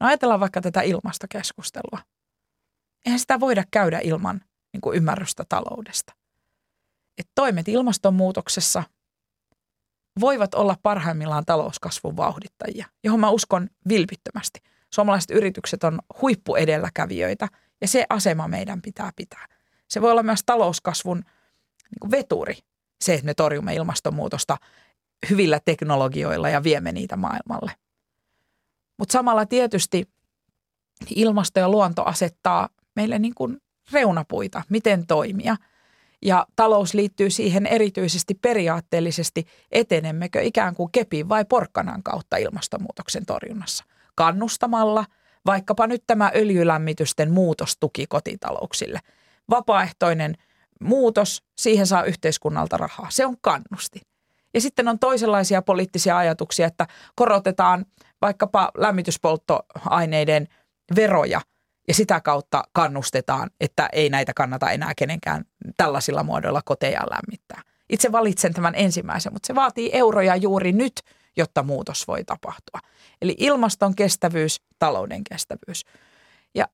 No ajatellaan vaikka tätä ilmastokeskustelua. Eihän sitä voida käydä ilman niin kuin ymmärrystä taloudesta. Et toimet ilmastonmuutoksessa voivat olla parhaimmillaan talouskasvun vauhdittajia, johon mä uskon vilpittömästi. Suomalaiset yritykset on huippuedelläkävijöitä ja se asema meidän pitää pitää. Se voi olla myös talouskasvun niin kuin veturi, se, että me torjumme ilmastonmuutosta hyvillä teknologioilla ja viemme niitä maailmalle. Mutta samalla tietysti ilmasto ja luonto asettaa meille niin kuin reunapuita, miten toimia. Ja talous liittyy siihen erityisesti periaatteellisesti, etenemmekö ikään kuin kepin vai porkkanan kautta ilmastonmuutoksen torjunnassa. Kannustamalla vaikkapa nyt tämä öljylämmitysten muutostuki kotitalouksille. Vapaaehtoinen muutos, siihen saa yhteiskunnalta rahaa. Se on kannustin. Ja sitten on toisenlaisia poliittisia ajatuksia, että korotetaan vaikkapa lämmityspolttoaineiden veroja ja sitä kautta kannustetaan, että ei näitä kannata enää kenenkään tällaisilla muodoilla kotejaan lämmittää. Itse valitsen tämän ensimmäisen, mutta se vaatii euroja juuri nyt, jotta muutos voi tapahtua. Eli ilmaston kestävyys, talouden kestävyys. Ja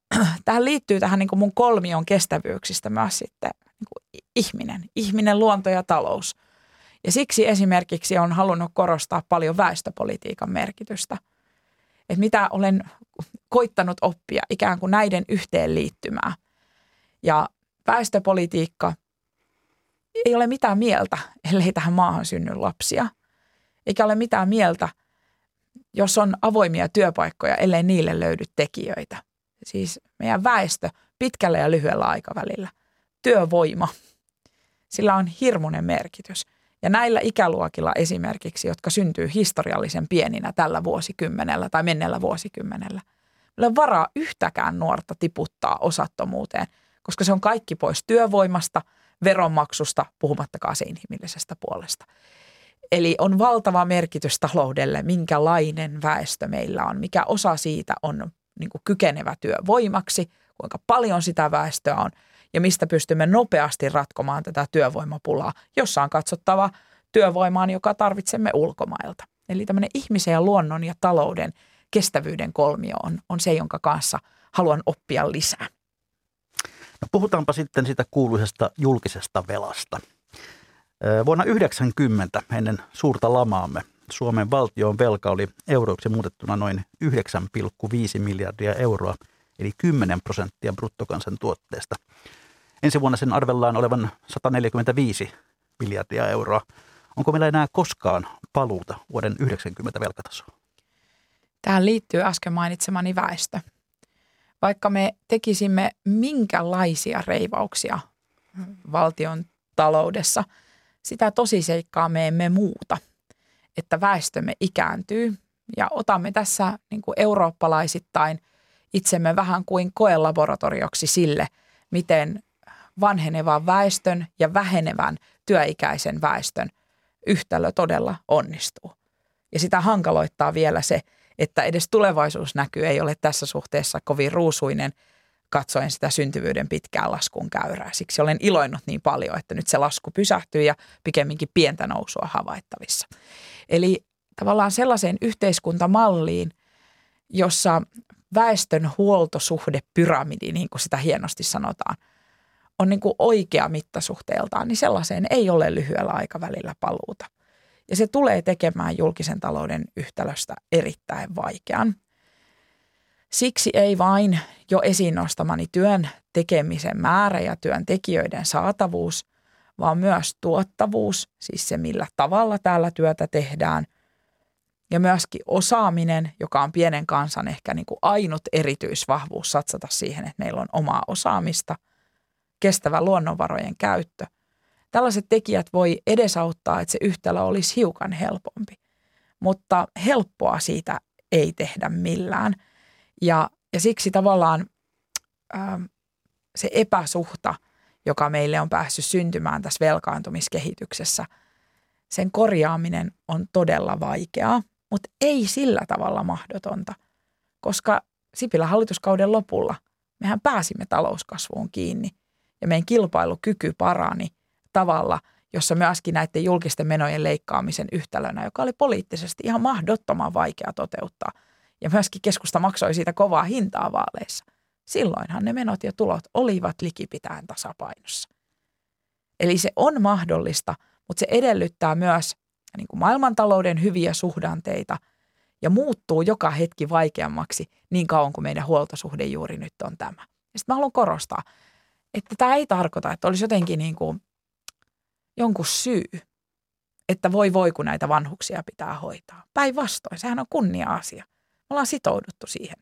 tähän liittyy tähän niin kuin mun kolmion kestävyyksistä myös sitten niin kuin ihminen, luonto ja talous. Ja siksi esimerkiksi olen halunnut korostaa paljon väestöpolitiikan merkitystä. Että mitä olen koittanut oppia ikään kuin näiden yhteenliittymää. Ja väestöpolitiikka ei ole mitään mieltä, ellei tähän maahan synny lapsia. Eikä ole mitään mieltä, jos on avoimia työpaikkoja, ellei niille löydy tekijöitä. Siis meidän väestö pitkällä ja lyhyellä aikavälillä. Työvoima. Sillä on hirmuinen merkitys. Ja näillä ikäluokilla esimerkiksi, jotka syntyy historiallisen pieninä tällä vuosikymmenellä tai menneellä vuosikymmenellä, meillä on varaa yhtäkään nuorta tiputtaa osattomuuteen, koska se on kaikki pois työvoimasta, veronmaksusta, puhumattakaan se inhimillisestä puolesta. Eli on valtava merkitys taloudelle, minkälainen väestö meillä on, mikä osa siitä on niin kuin kykenevä työvoimaksi, kuinka paljon sitä väestöä on. Ja mistä pystymme nopeasti ratkomaan tätä työvoimapulaa, jossa on katsottava työvoimaan, joka tarvitsemme ulkomailta. Eli tämmöinen ihmisen ja luonnon ja talouden kestävyyden kolmio on se, jonka kanssa haluan oppia lisää. No puhutaanpa sitten siitä kuuluisesta julkisesta velasta. Vuonna 1990 ennen suurta lamaamme Suomen valtion velka oli euroiksi muutettuna noin 9,5 miljardia euroa, eli 10% bruttokansantuotteesta. Ensi vuonna sen arvellaan olevan 145 miljardia euroa. Onko meillä enää koskaan paluuta vuoden 90 velkatasoon? Tähän liittyy äsken mainitsemani väestö. Vaikka me tekisimme minkälaisia reivauksia valtion taloudessa, sitä tosiseikkaa me emme muuta, että väestömme ikääntyy ja otamme tässä niin kuin eurooppalaisittain itsemme vähän kuin koelaboratorioksi sille, miten vanhenevan väestön ja vähenevän työikäisen väestön yhtälö todella onnistuu. Ja sitä hankaloittaa vielä se, että edes tulevaisuusnäky ei ole tässä suhteessa kovin ruusuinen katsoen sitä syntyvyyden pitkään laskun käyrää. Siksi olen iloinnut niin paljon, että nyt se lasku pysähtyy ja pikemminkin pientä nousua havaittavissa. Eli tavallaan sellaiseen yhteiskuntamalliin, jossa väestön huoltosuhdepyramidi, niin kuin sitä hienosti sanotaan, on niin kuin oikea mittasuhteeltaan, niin sellaiseen ei ole lyhyellä aikavälillä paluuta. Ja se tulee tekemään julkisen talouden yhtälöstä erittäin vaikean. Siksi ei vain jo esiin nostamani työn tekemisen määrä ja työntekijöiden saatavuus, vaan myös tuottavuus, siis se millä tavalla täällä työtä tehdään. Ja myöskin osaaminen, joka on pienen kansan ehkä niin kuin ainut erityisvahvuus satsata siihen, että meillä on omaa osaamista, kestävä luonnonvarojen käyttö. Tällaiset tekijät voi edesauttaa, että se yhtälö olisi hiukan helpompi, mutta helppoa siitä ei tehdä millään. Ja siksi tavallaan se epäsuhta, joka meille on päässyt syntymään tässä velkaantumiskehityksessä, sen korjaaminen on todella vaikeaa, mutta ei sillä tavalla mahdotonta, koska Sipilän hallituskauden lopulla mehän pääsimme talouskasvuun kiinni ja meidän kilpailukyky parani tavalla, jossa myöskin näiden julkisten menojen leikkaamisen yhtälönä, joka oli poliittisesti ihan mahdottoman vaikea toteuttaa. Ja myöskin keskusta maksoi siitä kovaa hintaa vaaleissa. Silloinhan ne menot ja tulot olivat likipitään tasapainossa. Eli se on mahdollista, mutta se edellyttää myös niin kuin maailmantalouden hyviä suhdanteita ja muuttuu joka hetki vaikeammaksi niin kauan kuin meidän huoltosuhde juuri nyt on tämä. Ja sitten mä haluan korostaa, että tämä ei tarkoita, että olisi jotenkin niin kuin jonkun syy, että voi kun näitä vanhuksia pitää hoitaa. Päinvastoin, sehän on kunnia-asia. Me ollaan sitouduttu siihen,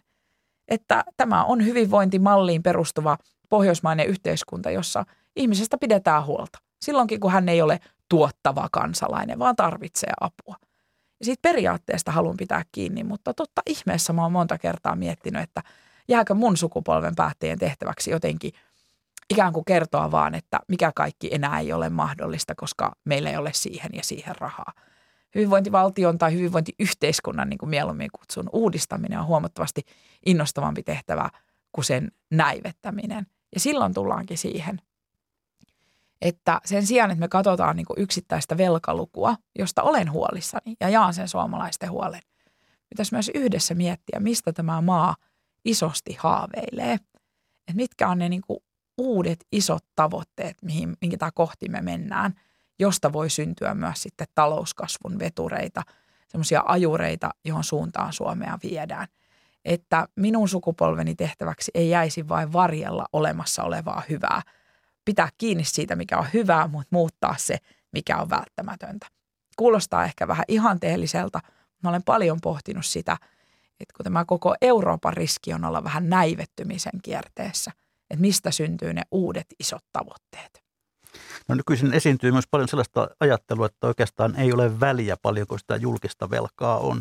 että tämä on hyvinvointimalliin perustuva pohjoismainen yhteiskunta, jossa ihmisestä pidetään huolta. Silloinkin, kun hän ei ole tuottava kansalainen, vaan tarvitsee apua. Ja siitä periaatteesta haluan pitää kiinni, mutta totta ihmeessä mä oon monta kertaa miettinyt, että jääkö mun sukupolven päättäjien tehtäväksi jotenkin ikään kuin kertoa vaan, että mikä kaikki enää ei ole mahdollista, koska meillä ei ole siihen ja siihen rahaa. Hyvinvointivaltion tai hyvinvointiyhteiskunnan, niin kuin mieluummin kutsun, uudistaminen on huomattavasti innostavampi tehtävä kuin sen näivettäminen. Ja silloin tullaankin siihen, että sen sijaan, että me katsotaan niin kuin yksittäistä velkalukua, josta olen huolissani ja jaan sen suomalaisten huolen, pitäisi myös yhdessä miettiä, mistä tämä maa isosti haaveilee. Että mitkä on ne niin kuin uudet isot tavoitteet, mihin tämä kohti me mennään, josta voi syntyä myös sitten talouskasvun vetureita, semmoisia ajureita, johon suuntaan Suomea viedään. Että minun sukupolveni tehtäväksi ei jäisi vain varjella olemassa olevaa hyvää. Pitää kiinni siitä, mikä on hyvää, mutta muuttaa se, mikä on välttämätöntä. Kuulostaa ehkä vähän ihanteelliselta. Mä olen paljon pohtinut sitä, että kun tämä koko Euroopan riski on olla vähän näivettymisen kierteessä, että mistä syntyy ne uudet isot tavoitteet. No nykyisin esiintyy myös paljon sellaista ajattelua, että oikeastaan ei ole väliä paljonko sitä julkista velkaa on.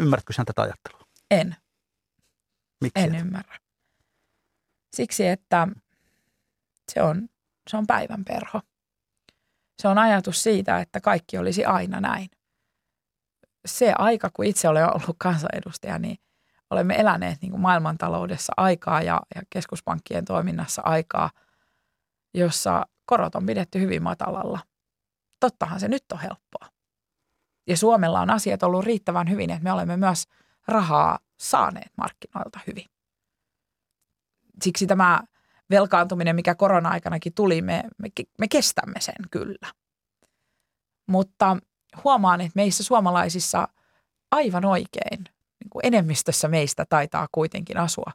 Ymmärrätkö sinä tätä ajattelua? En. Miksi? En ymmärrä. Siksi, että se on päivänperho. Se on ajatus siitä, että kaikki olisi aina näin. Se aika, kun itse olen ollut kansanedustaja, niin olemme eläneet niin kuin maailmantaloudessa aikaa ja keskuspankkien toiminnassa aikaa, jossa korot on pidetty hyvin matalalla. Tottahan se nyt on helppoa. Ja Suomella on asiat ollut riittävän hyvin, että me olemme myös rahaa saaneet markkinoilta hyvin. Siksi tämä velkaantuminen, mikä korona-aikanakin tuli, me kestämme sen kyllä. Mutta huomaan, että meissä suomalaisissa aivan oikein, niin kuin enemmistössä meistä taitaa kuitenkin asua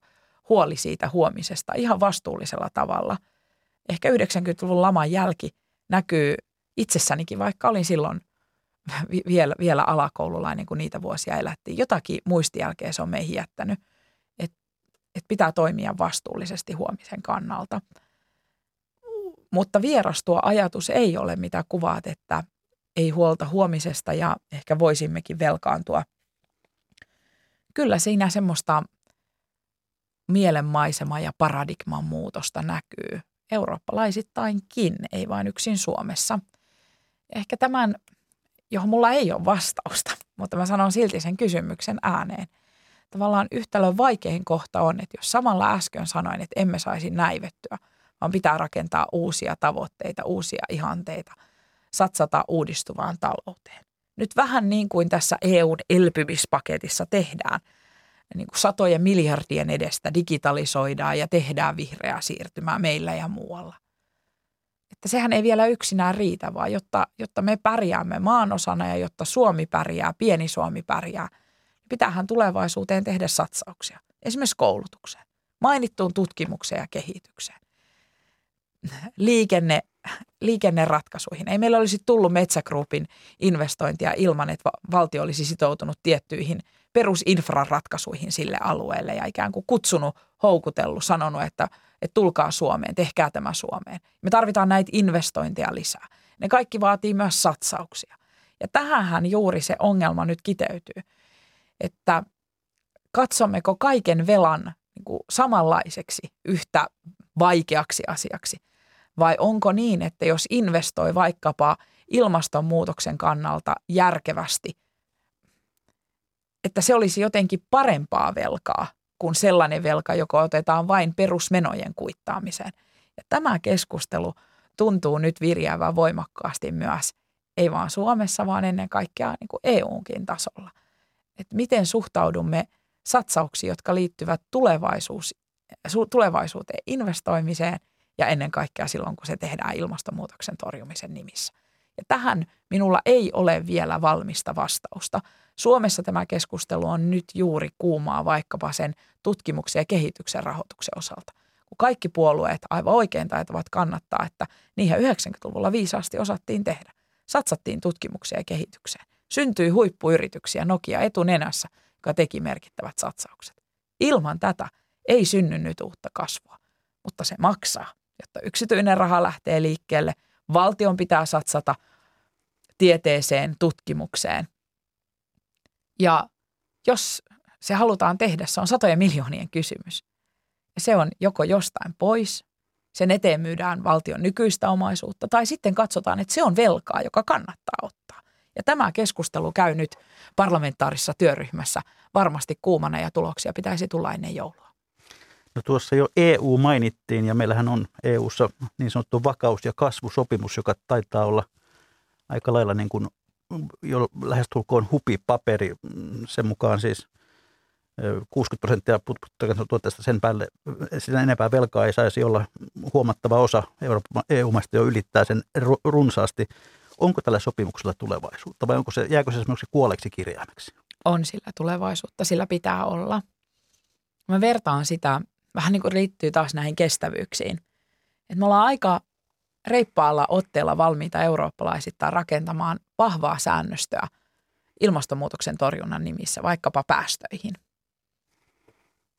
huoli siitä huomisesta ihan vastuullisella tavalla. Ehkä 90-luvun laman jälki näkyy itsessänikin, vaikka olin silloin vielä alakoululainen, kun niitä vuosia elättiin. Jotakin muistijälkeä se on meihin jättänyt, että pitää toimia vastuullisesti huomisen kannalta. Mutta vieras tuo ajatus ei ole, mitä kuvaat, että ei huolta huomisesta ja ehkä voisimmekin velkaantua. Kyllä siinä semmoista mielenmaisemaa ja paradigman muutosta näkyy eurooppalaisittainkin, ei vain yksin Suomessa. Ehkä tämän, johon mulla ei ole vastausta, mutta mä sanon silti sen kysymyksen ääneen. Tavallaan yhtälön vaikein kohta on, että jos samalla äsken sanoin, että emme saisi näivettyä, vaan pitää rakentaa uusia tavoitteita, uusia ihanteita, satsata uudistuvaan talouteen. Nyt vähän niin kuin tässä EU:n elpymispaketissa tehdään, niin kuin satojen miljardien edestä digitalisoidaan ja tehdään vihreää siirtymää meillä ja muualla. Että sehän ei vielä yksinään riitä, vaan jotta me pärjäämme maanosana ja jotta Suomi pärjää, pieni Suomi pärjää, niin pitäähän tulevaisuuteen tehdä satsauksia. Esimerkiksi koulutukseen, mainittuun tutkimukseen ja kehitykseen, liikenneratkaisuihin. Ei meillä olisi tullut Metsägroupin investointia ilman, että valtio olisi sitoutunut tiettyihin perusinfraratkaisuihin sille alueelle ja ikään kuin kutsunut, houkutellut, sanonut, että tulkaa Suomeen, tehkää tämä Suomeen. Me tarvitaan näitä investointeja lisää. Ne kaikki vaatii myös satsauksia. Ja tähänhän juuri se ongelma nyt kiteytyy, että katsommeko kaiken velan niin kuin samanlaiseksi yhtä vaikeaksi asiaksi. Vai onko niin, että jos investoi vaikkapa ilmastonmuutoksen kannalta järkevästi, että se olisi jotenkin parempaa velkaa kuin sellainen velka, joka otetaan vain perusmenojen kuittaamiseen. Ja tämä keskustelu tuntuu nyt virjäävän voimakkaasti myös, ei vaan Suomessa, vaan ennen kaikkea niin kuin EU:nkin tasolla. Että miten suhtaudumme satsauksiin, jotka liittyvät tulevaisuuteen investoimiseen ja ennen kaikkea silloin, kun se tehdään ilmastonmuutoksen torjumisen nimissä. Ja tähän minulla ei ole vielä valmista vastausta. Suomessa tämä keskustelu on nyt juuri kuumaa vaikkapa sen tutkimuksen ja kehityksen rahoituksen osalta. Kun kaikki puolueet aivan oikein taitavat kannattaa, että niihin 90-luvulla viisaasti osattiin tehdä. Satsattiin tutkimukseen ja kehitykseen. Syntyi huippuyrityksiä, Nokia etunenässä, joka teki merkittävät satsaukset. Ilman tätä ei synny nyt uutta kasvua, mutta se maksaa, jotta yksityinen raha lähtee liikkeelle. Valtion pitää satsata tieteeseen, tutkimukseen. Ja jos se halutaan tehdä, se on satojen miljoonien kysymys. Ja se on joko jostain pois, sen eteen myydään valtion nykyistä omaisuutta, tai sitten katsotaan, että se on velkaa, joka kannattaa ottaa. Ja tämä keskustelu käy nyt parlamentaarisessa työryhmässä varmasti kuumana ja tuloksia pitäisi tulla ennen joulua. No tuossa jo EU mainittiin ja meillähän on EU:ssa niin sanottu vakaus- ja kasvusopimus, joka taitaa olla aika lailla niin kuin jo lähestulkoon hupipaperi. Sen mukaan siis 60% tuotteesta sen päälle, sitä enempää velkaa ei saisi olla, huomattava osa EU-maista jo ylittää sen runsaasti. Onko tällä sopimuksella tulevaisuutta vai jääkö se esimerkiksi kuolleeksi kirjaimeksi? On sillä tulevaisuutta, sillä pitää olla. Mä vertaan sitä, vähän niin kuin liittyy taas näihin kestävyyksiin. Et me ollaan aika reippaalla otteella valmiita eurooppalaisittain rakentamaan vahvaa säännöstöä ilmastonmuutoksen torjunnan nimissä, vaikkapa päästöihin.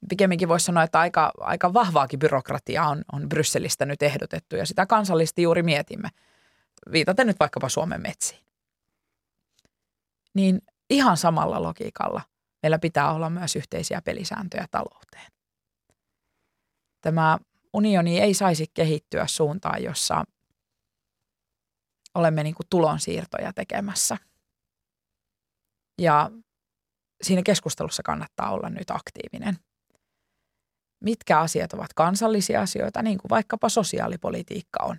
Pikemminkin voisi sanoa, että aika vahvaakin byrokratiaa on Brysselistä nyt ehdotettu ja sitä kansallisesti juuri mietimme. Viitaten nyt vaikkapa Suomen metsiin. Niin ihan samalla logiikalla meillä pitää olla myös yhteisiä pelisääntöjä talouteen. Tämä unioni ei saisi kehittyä suuntaan, jossa olemme niin kuin tulonsiirtoja tekemässä. Ja siinä keskustelussa kannattaa olla nyt aktiivinen. Mitkä asiat ovat kansallisia asioita, niin kuin vaikkapa sosiaalipolitiikka on.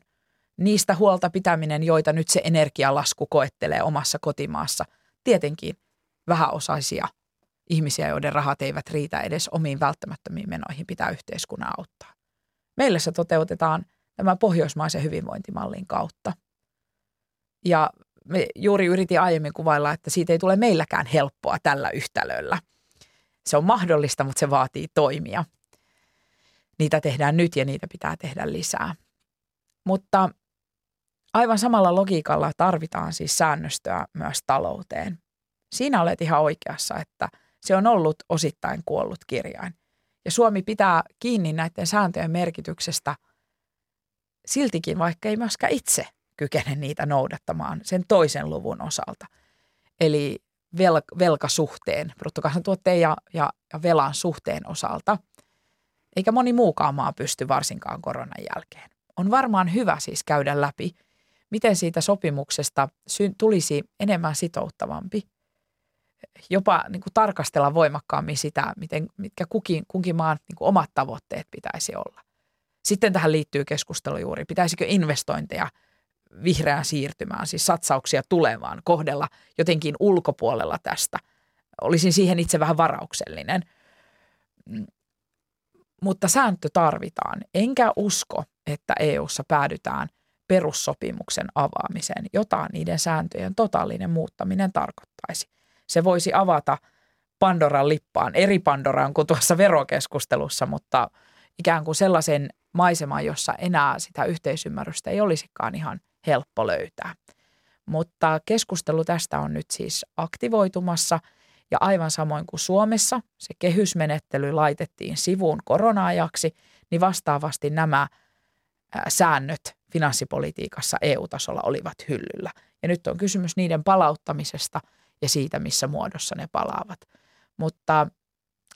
Niistä huolta pitäminen, joita nyt se energialasku koettelee omassa kotimaassa. Tietenkin vähäosaisia ihmisiä, joiden rahat eivät riitä edes omiin välttämättömiin menoihin, pitää yhteiskunnan auttaa. Meillä se toteutetaan tämän pohjoismaisen hyvinvointimallin kautta. Ja me juuri yritin aiemmin kuvailla, että siitä ei tule meilläkään helppoa tällä yhtälöllä. Se on mahdollista, mutta se vaatii toimia. Niitä tehdään nyt ja niitä pitää tehdä lisää. Mutta Aivan samalla logiikalla tarvitaan siis säännöstöä myös talouteen. Siinä olet ihan oikeassa, että se on ollut osittain kuollut kirjain. Ja Suomi pitää kiinni näiden sääntöjen merkityksestä siltikin, vaikka ei myöskään itse kykene niitä noudattamaan sen toisen luvun osalta. Eli velkasuhteen, bruttokansantuotteen ja velan suhteen osalta. Eikä moni muukaan maa pysty varsinkaan koronan jälkeen. On varmaan hyvä siis käydä läpi, miten siitä sopimuksesta tulisi enemmän sitouttavampi. Jopa niin kuin tarkastella voimakkaammin sitä, mitkä kunkin maan niin kuin omat tavoitteet pitäisi olla. Sitten tähän liittyy keskustelu juuri, pitäisikö investointeja vihreään siirtymään, siis satsauksia tulevaan, kohdella jotenkin ulkopuolella tästä. Olisin siihen itse vähän varauksellinen. Mutta sääntö tarvitaan. Enkä usko, että EU:ssa päädytään perussopimuksen avaamiseen, jota niiden sääntöjen totaalinen muuttaminen tarkoittaisi. Se voisi avata Pandoran lippaan, eri Pandoraan kuin tuossa verokeskustelussa, mutta ikään kuin sellaisen maiseman, jossa enää sitä yhteisymmärrystä ei olisikaan ihan helppo löytää. Mutta keskustelu tästä on nyt siis aktivoitumassa ja aivan samoin kuin Suomessa se kehysmenettely laitettiin sivuun korona-ajaksi, niin vastaavasti nämä säännöt finanssipolitiikassa EU-tasolla olivat hyllyllä. Ja nyt on kysymys niiden palauttamisesta ja siitä, missä muodossa ne palaavat. Mutta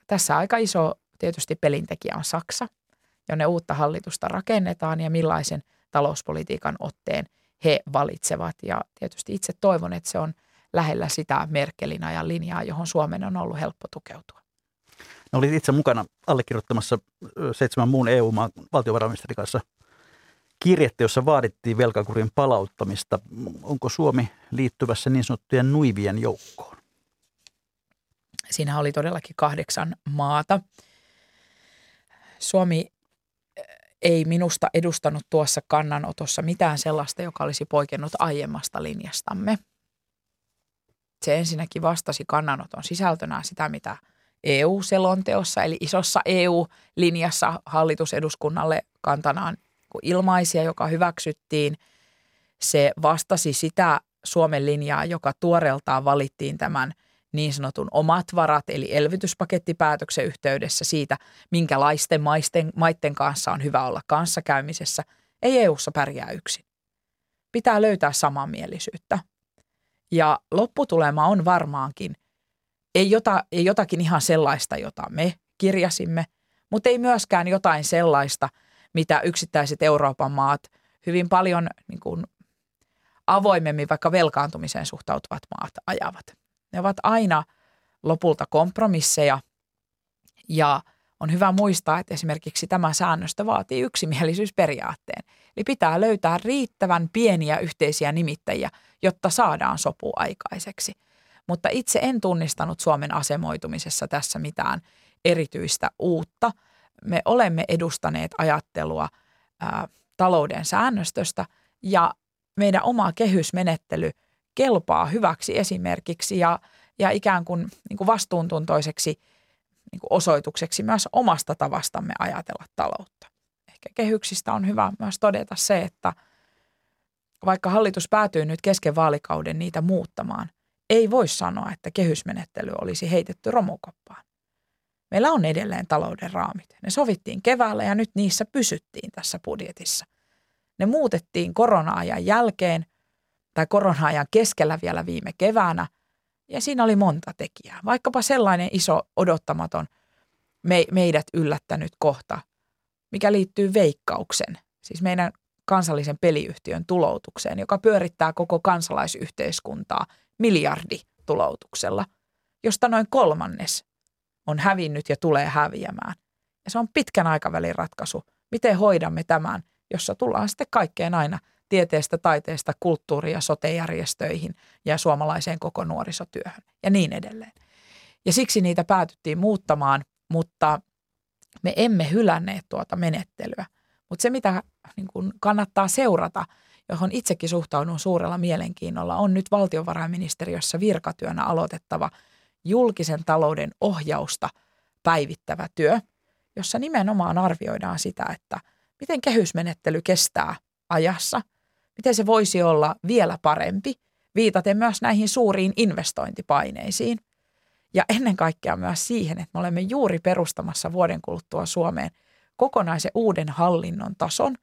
tässä aika iso tietysti pelintekijä on Saksa, jonne uutta hallitusta rakennetaan ja millaisen talouspolitiikan otteen he valitsevat. Ja tietysti itse toivon, että se on lähellä sitä Merkelin ajan linjaa, johon Suomen on ollut helppo tukeutua. No, olit itse mukana allekirjoittamassa 7 muun EU-maan valtiovarainministerin kanssa kirjettä, jossa vaadittiin velkakurin palauttamista. Onko Suomi liittyvässä niin sanottujen nuivien joukkoon? Siinä oli todellakin 8 maata. Suomi ei minusta edustanut tuossa kannanotossa mitään sellaista, joka olisi poikennut aiemmasta linjastamme. Se ensinnäkin vastasi kannanoton sisältönä sitä, mitä EU-selonteossa eli isossa EU-linjassa hallitus eduskunnalle kantanaan ilmaisia, joka hyväksyttiin. Se vastasi sitä Suomen linjaa, joka tuoreeltaan valittiin tämän niin sanotun omat varat, eli elvytyspakettipäätöksen yhteydessä siitä, minkälaisten maiden kanssa on hyvä olla kanssakäymisessä. Ei EU:ssa pärjää yksin. Pitää löytää samanmielisyyttä. Ja lopputulema on varmaankin, ei jotakin ihan sellaista, jota me kirjasimme, mutta ei myöskään jotain sellaista, mitä yksittäiset Euroopan maat, hyvin paljon niin kuin avoimemmin vaikka velkaantumiseen suhtautuvat maat ajavat. Ne ovat aina lopulta kompromisseja ja on hyvä muistaa, että esimerkiksi tämä säännöstö vaatii yksimielisyysperiaatteen. Eli pitää löytää riittävän pieniä yhteisiä nimittäjiä, jotta saadaan sopu aikaiseksi. Mutta itse en tunnistanut Suomen asemoitumisessa tässä mitään erityistä uutta. Me olemme edustaneet ajattelua talouden säännöstöstä ja meidän oma kehysmenettely kelpaa hyväksi esimerkiksi ja ikään kuin, vastuuntuntoiseksi osoitukseksi myös omasta tavastamme ajatella taloutta. Ehkä kehyksistä on hyvä myös todeta se, että vaikka hallitus päätyy nyt kesken vaalikauden niitä muuttamaan, ei voi sanoa, että kehysmenettely olisi heitetty romukoppaan. Meillä on edelleen talouden raamit. Ne sovittiin keväällä ja nyt niissä pysyttiin tässä budjetissa. Ne muutettiin korona-ajan jälkeen tai korona-ajan keskellä vielä viime keväänä ja siinä oli monta tekijää. Vaikkapa sellainen iso odottamaton meidät yllättänyt kohta, mikä liittyy Veikkauksen, siis meidän kansallisen peliyhtiön tuloutukseen, joka pyörittää koko kansalaisyhteiskuntaa miljardituloutuksella, josta noin 1/3 on hävinnyt ja tulee häviämään. Ja se on pitkän aikavälin ratkaisu, miten hoidamme tämän, jossa tullaan sitten kaikkeen aina tieteestä, taiteesta, kulttuuria ja sote-järjestöihin ja suomalaiseen koko nuorisotyöhön ja niin edelleen. Ja siksi niitä päätyttiin muuttamaan, mutta me emme hylänneet tuota menettelyä. Mutta se, mitä niin kun kannattaa seurata, johon itsekin suhtaudun suurella mielenkiinnolla, on nyt valtiovarainministeriössä virkatyönä aloitettava julkisen talouden ohjausta päivittävä työ, jossa nimenomaan arvioidaan sitä, että miten kehysmenettely kestää ajassa, miten se voisi olla vielä parempi, viitaten myös näihin suuriin investointipaineisiin. Ja ennen kaikkea myös siihen, että me olemme juuri perustamassa vuoden kuluttua Suomeen kokonaisen uuden hallinnon tason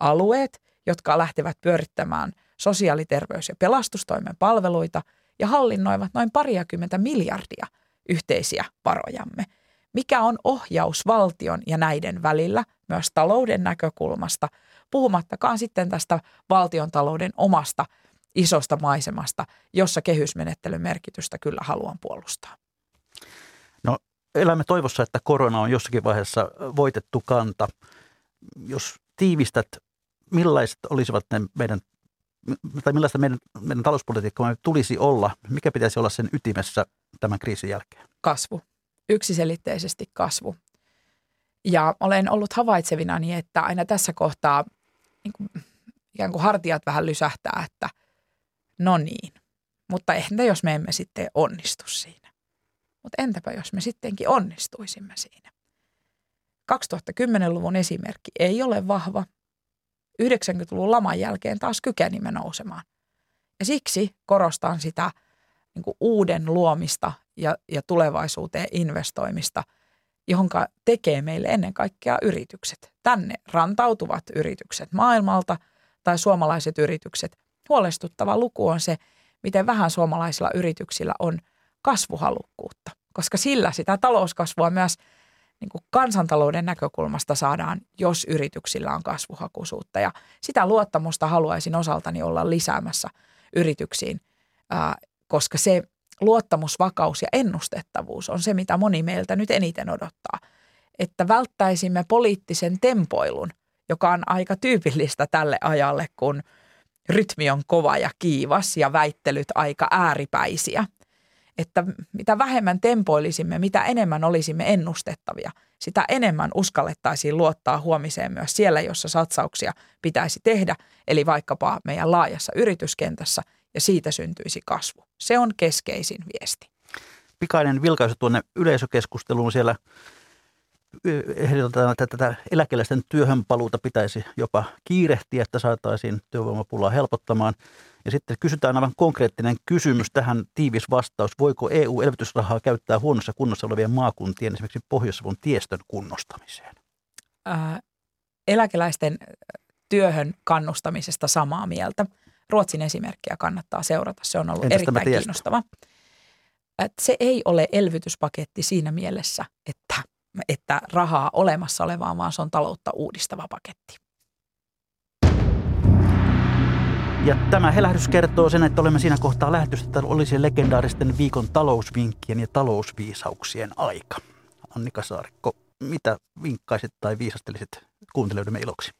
alueet, jotka lähtevät pyörittämään sosiaali-, terveys- ja pelastustoimen palveluita ja hallinnoivat noin 20 miljardia yhteisiä varojamme, mikä on ohjaus valtion ja näiden välillä myös talouden näkökulmasta, puhumattakaan sitten tästä valtiontalouden omasta isosta maisemasta, jossa kehysmenettelyn merkitystä kyllä haluan puolustaa. No, elämme toivossa, että korona on jossakin vaiheessa voitettu kanta. Jos tiivistät, millaiset olisivat ne meidän, tai millaista meidän talouspolitiikkamme tulisi olla, mikä pitäisi olla sen ytimessä tämän kriisin jälkeen? Kasvu. Yksiselitteisesti kasvu. Ja olen ollut havaitsevinani, että aina tässä kohtaa niin kuin, ikään kuin hartiat vähän lysähtää, että no niin, mutta entä jos me emme sitten onnistu siinä? Mutta entäpä jos me sittenkin onnistuisimme siinä? 2010-luvun esimerkki ei ole vahva. 90-luvun laman jälkeen taas kykenimme nousemaan. Ja siksi korostan sitä niin kuin uuden luomista ja tulevaisuuteen investoimista, jonka tekee meille ennen kaikkea yritykset. Tänne rantautuvat yritykset maailmalta tai suomalaiset yritykset. Huolestuttava luku on se, miten vähän suomalaisilla yrityksillä on kasvuhalukkuutta, koska sillä sitä talouskasvua myös niin kuin kansantalouden näkökulmasta saadaan, jos yrityksillä on kasvuhakuisuutta. Ja sitä luottamusta haluaisin osaltani olla lisäämässä yrityksiin, koska se luottamusvakaus ja ennustettavuus on se, mitä moni meiltä nyt eniten odottaa. Että välttäisimme poliittisen tempoilun, joka on aika tyypillistä tälle ajalle, kun rytmi on kova ja kiivas ja väittelyt aika ääripäisiä. Että mitä vähemmän tempoilisimme, mitä enemmän olisimme ennustettavia, sitä enemmän uskallettaisiin luottaa huomiseen myös siellä, jossa satsauksia pitäisi tehdä, eli vaikkapa meidän laajassa yrityskentässä, ja siitä syntyisi kasvu. Se on keskeisin viesti. Pikainen vilkaisu tuonne yleisökeskusteluun siellä. Ehdotetaan, että tätä eläkeläisten työhönpaluuta pitäisi jopa kiirehtiä, että saataisiin työvoimapulaa helpottamaan. Ja sitten kysytään aivan konkreettinen kysymys tähän, tiivis vastaus. Voiko EU-elvytysrahaa käyttää huonossa kunnossa olevien maakuntien, esimerkiksi Pohjois-Savon tiestön kunnostamiseen? Eläkeläisten työhön kannustamisesta samaa mieltä. Ruotsin esimerkkiä kannattaa seurata. Se on ollut erittäin kiinnostava. Se ei ole elvytyspaketti siinä mielessä, että rahaa olemassa olevaa, vaan se on taloutta uudistava paketti. Ja tämä helähdys kertoo sen, että olemme siinä kohtaa lähetystä, että olisi legendaaristen viikon talousvinkkien ja talousviisauksien aika. Annika Saarikko, mitä vinkkaisit tai viisastelisit kuuntelijoidemme iloksi?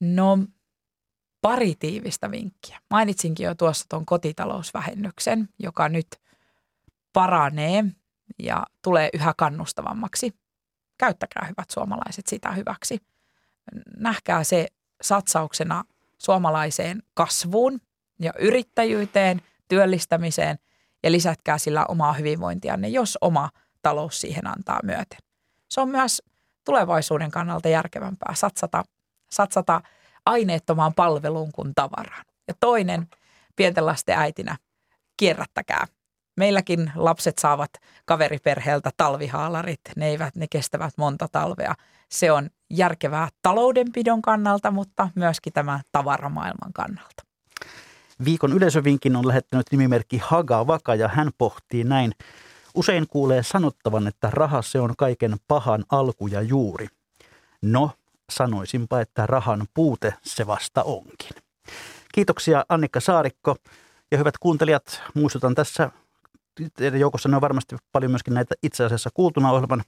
No, pari tiivistä vinkkiä. Mainitsinkin jo tuossa tuon kotitalousvähennyksen, joka nyt paranee ja tulee yhä kannustavammaksi. Käyttäkää, hyvät suomalaiset, sitä hyväksi. Nähkää se satsauksena suomalaiseen kasvuun ja yrittäjyyteen, työllistämiseen ja lisätkää sillä omaa hyvinvointianne, jos oma talous siihen antaa myöten. Se on myös tulevaisuuden kannalta järkevämpää satsata aineettomaan palveluun kuin tavaraan. Ja toinen, pienten lasten äitinä, kierrättäkää. Meilläkin lapset saavat kaveriperheeltä talvihaalarit, ne kestävät monta talvea. Se on järkevää taloudenpidon kannalta, mutta myöskin tämän tavaramaailman kannalta. Viikon yleisövinkin on lähettänyt nimimerkki Hagavaka ja hän pohtii näin. Usein kuulee sanottavan, että raha se on kaiken pahan alku ja juuri. No, sanoisinpa, että rahan puute se vasta onkin. Kiitoksia Annika Saarikko ja hyvät kuuntelijat, muistutan tässä. Teidän joukossa on varmasti paljon myöskin näitä itse asiassa kuultuna ohjelman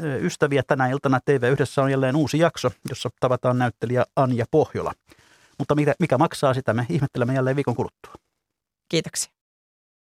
ystäviä. Tänä iltana TV1 on jälleen uusi jakso, jossa tavataan näyttelijä Anja Pohjola. Mutta mikä maksaa, sitä me ihmettelemme jälleen viikon kuluttua. Kiitoksia.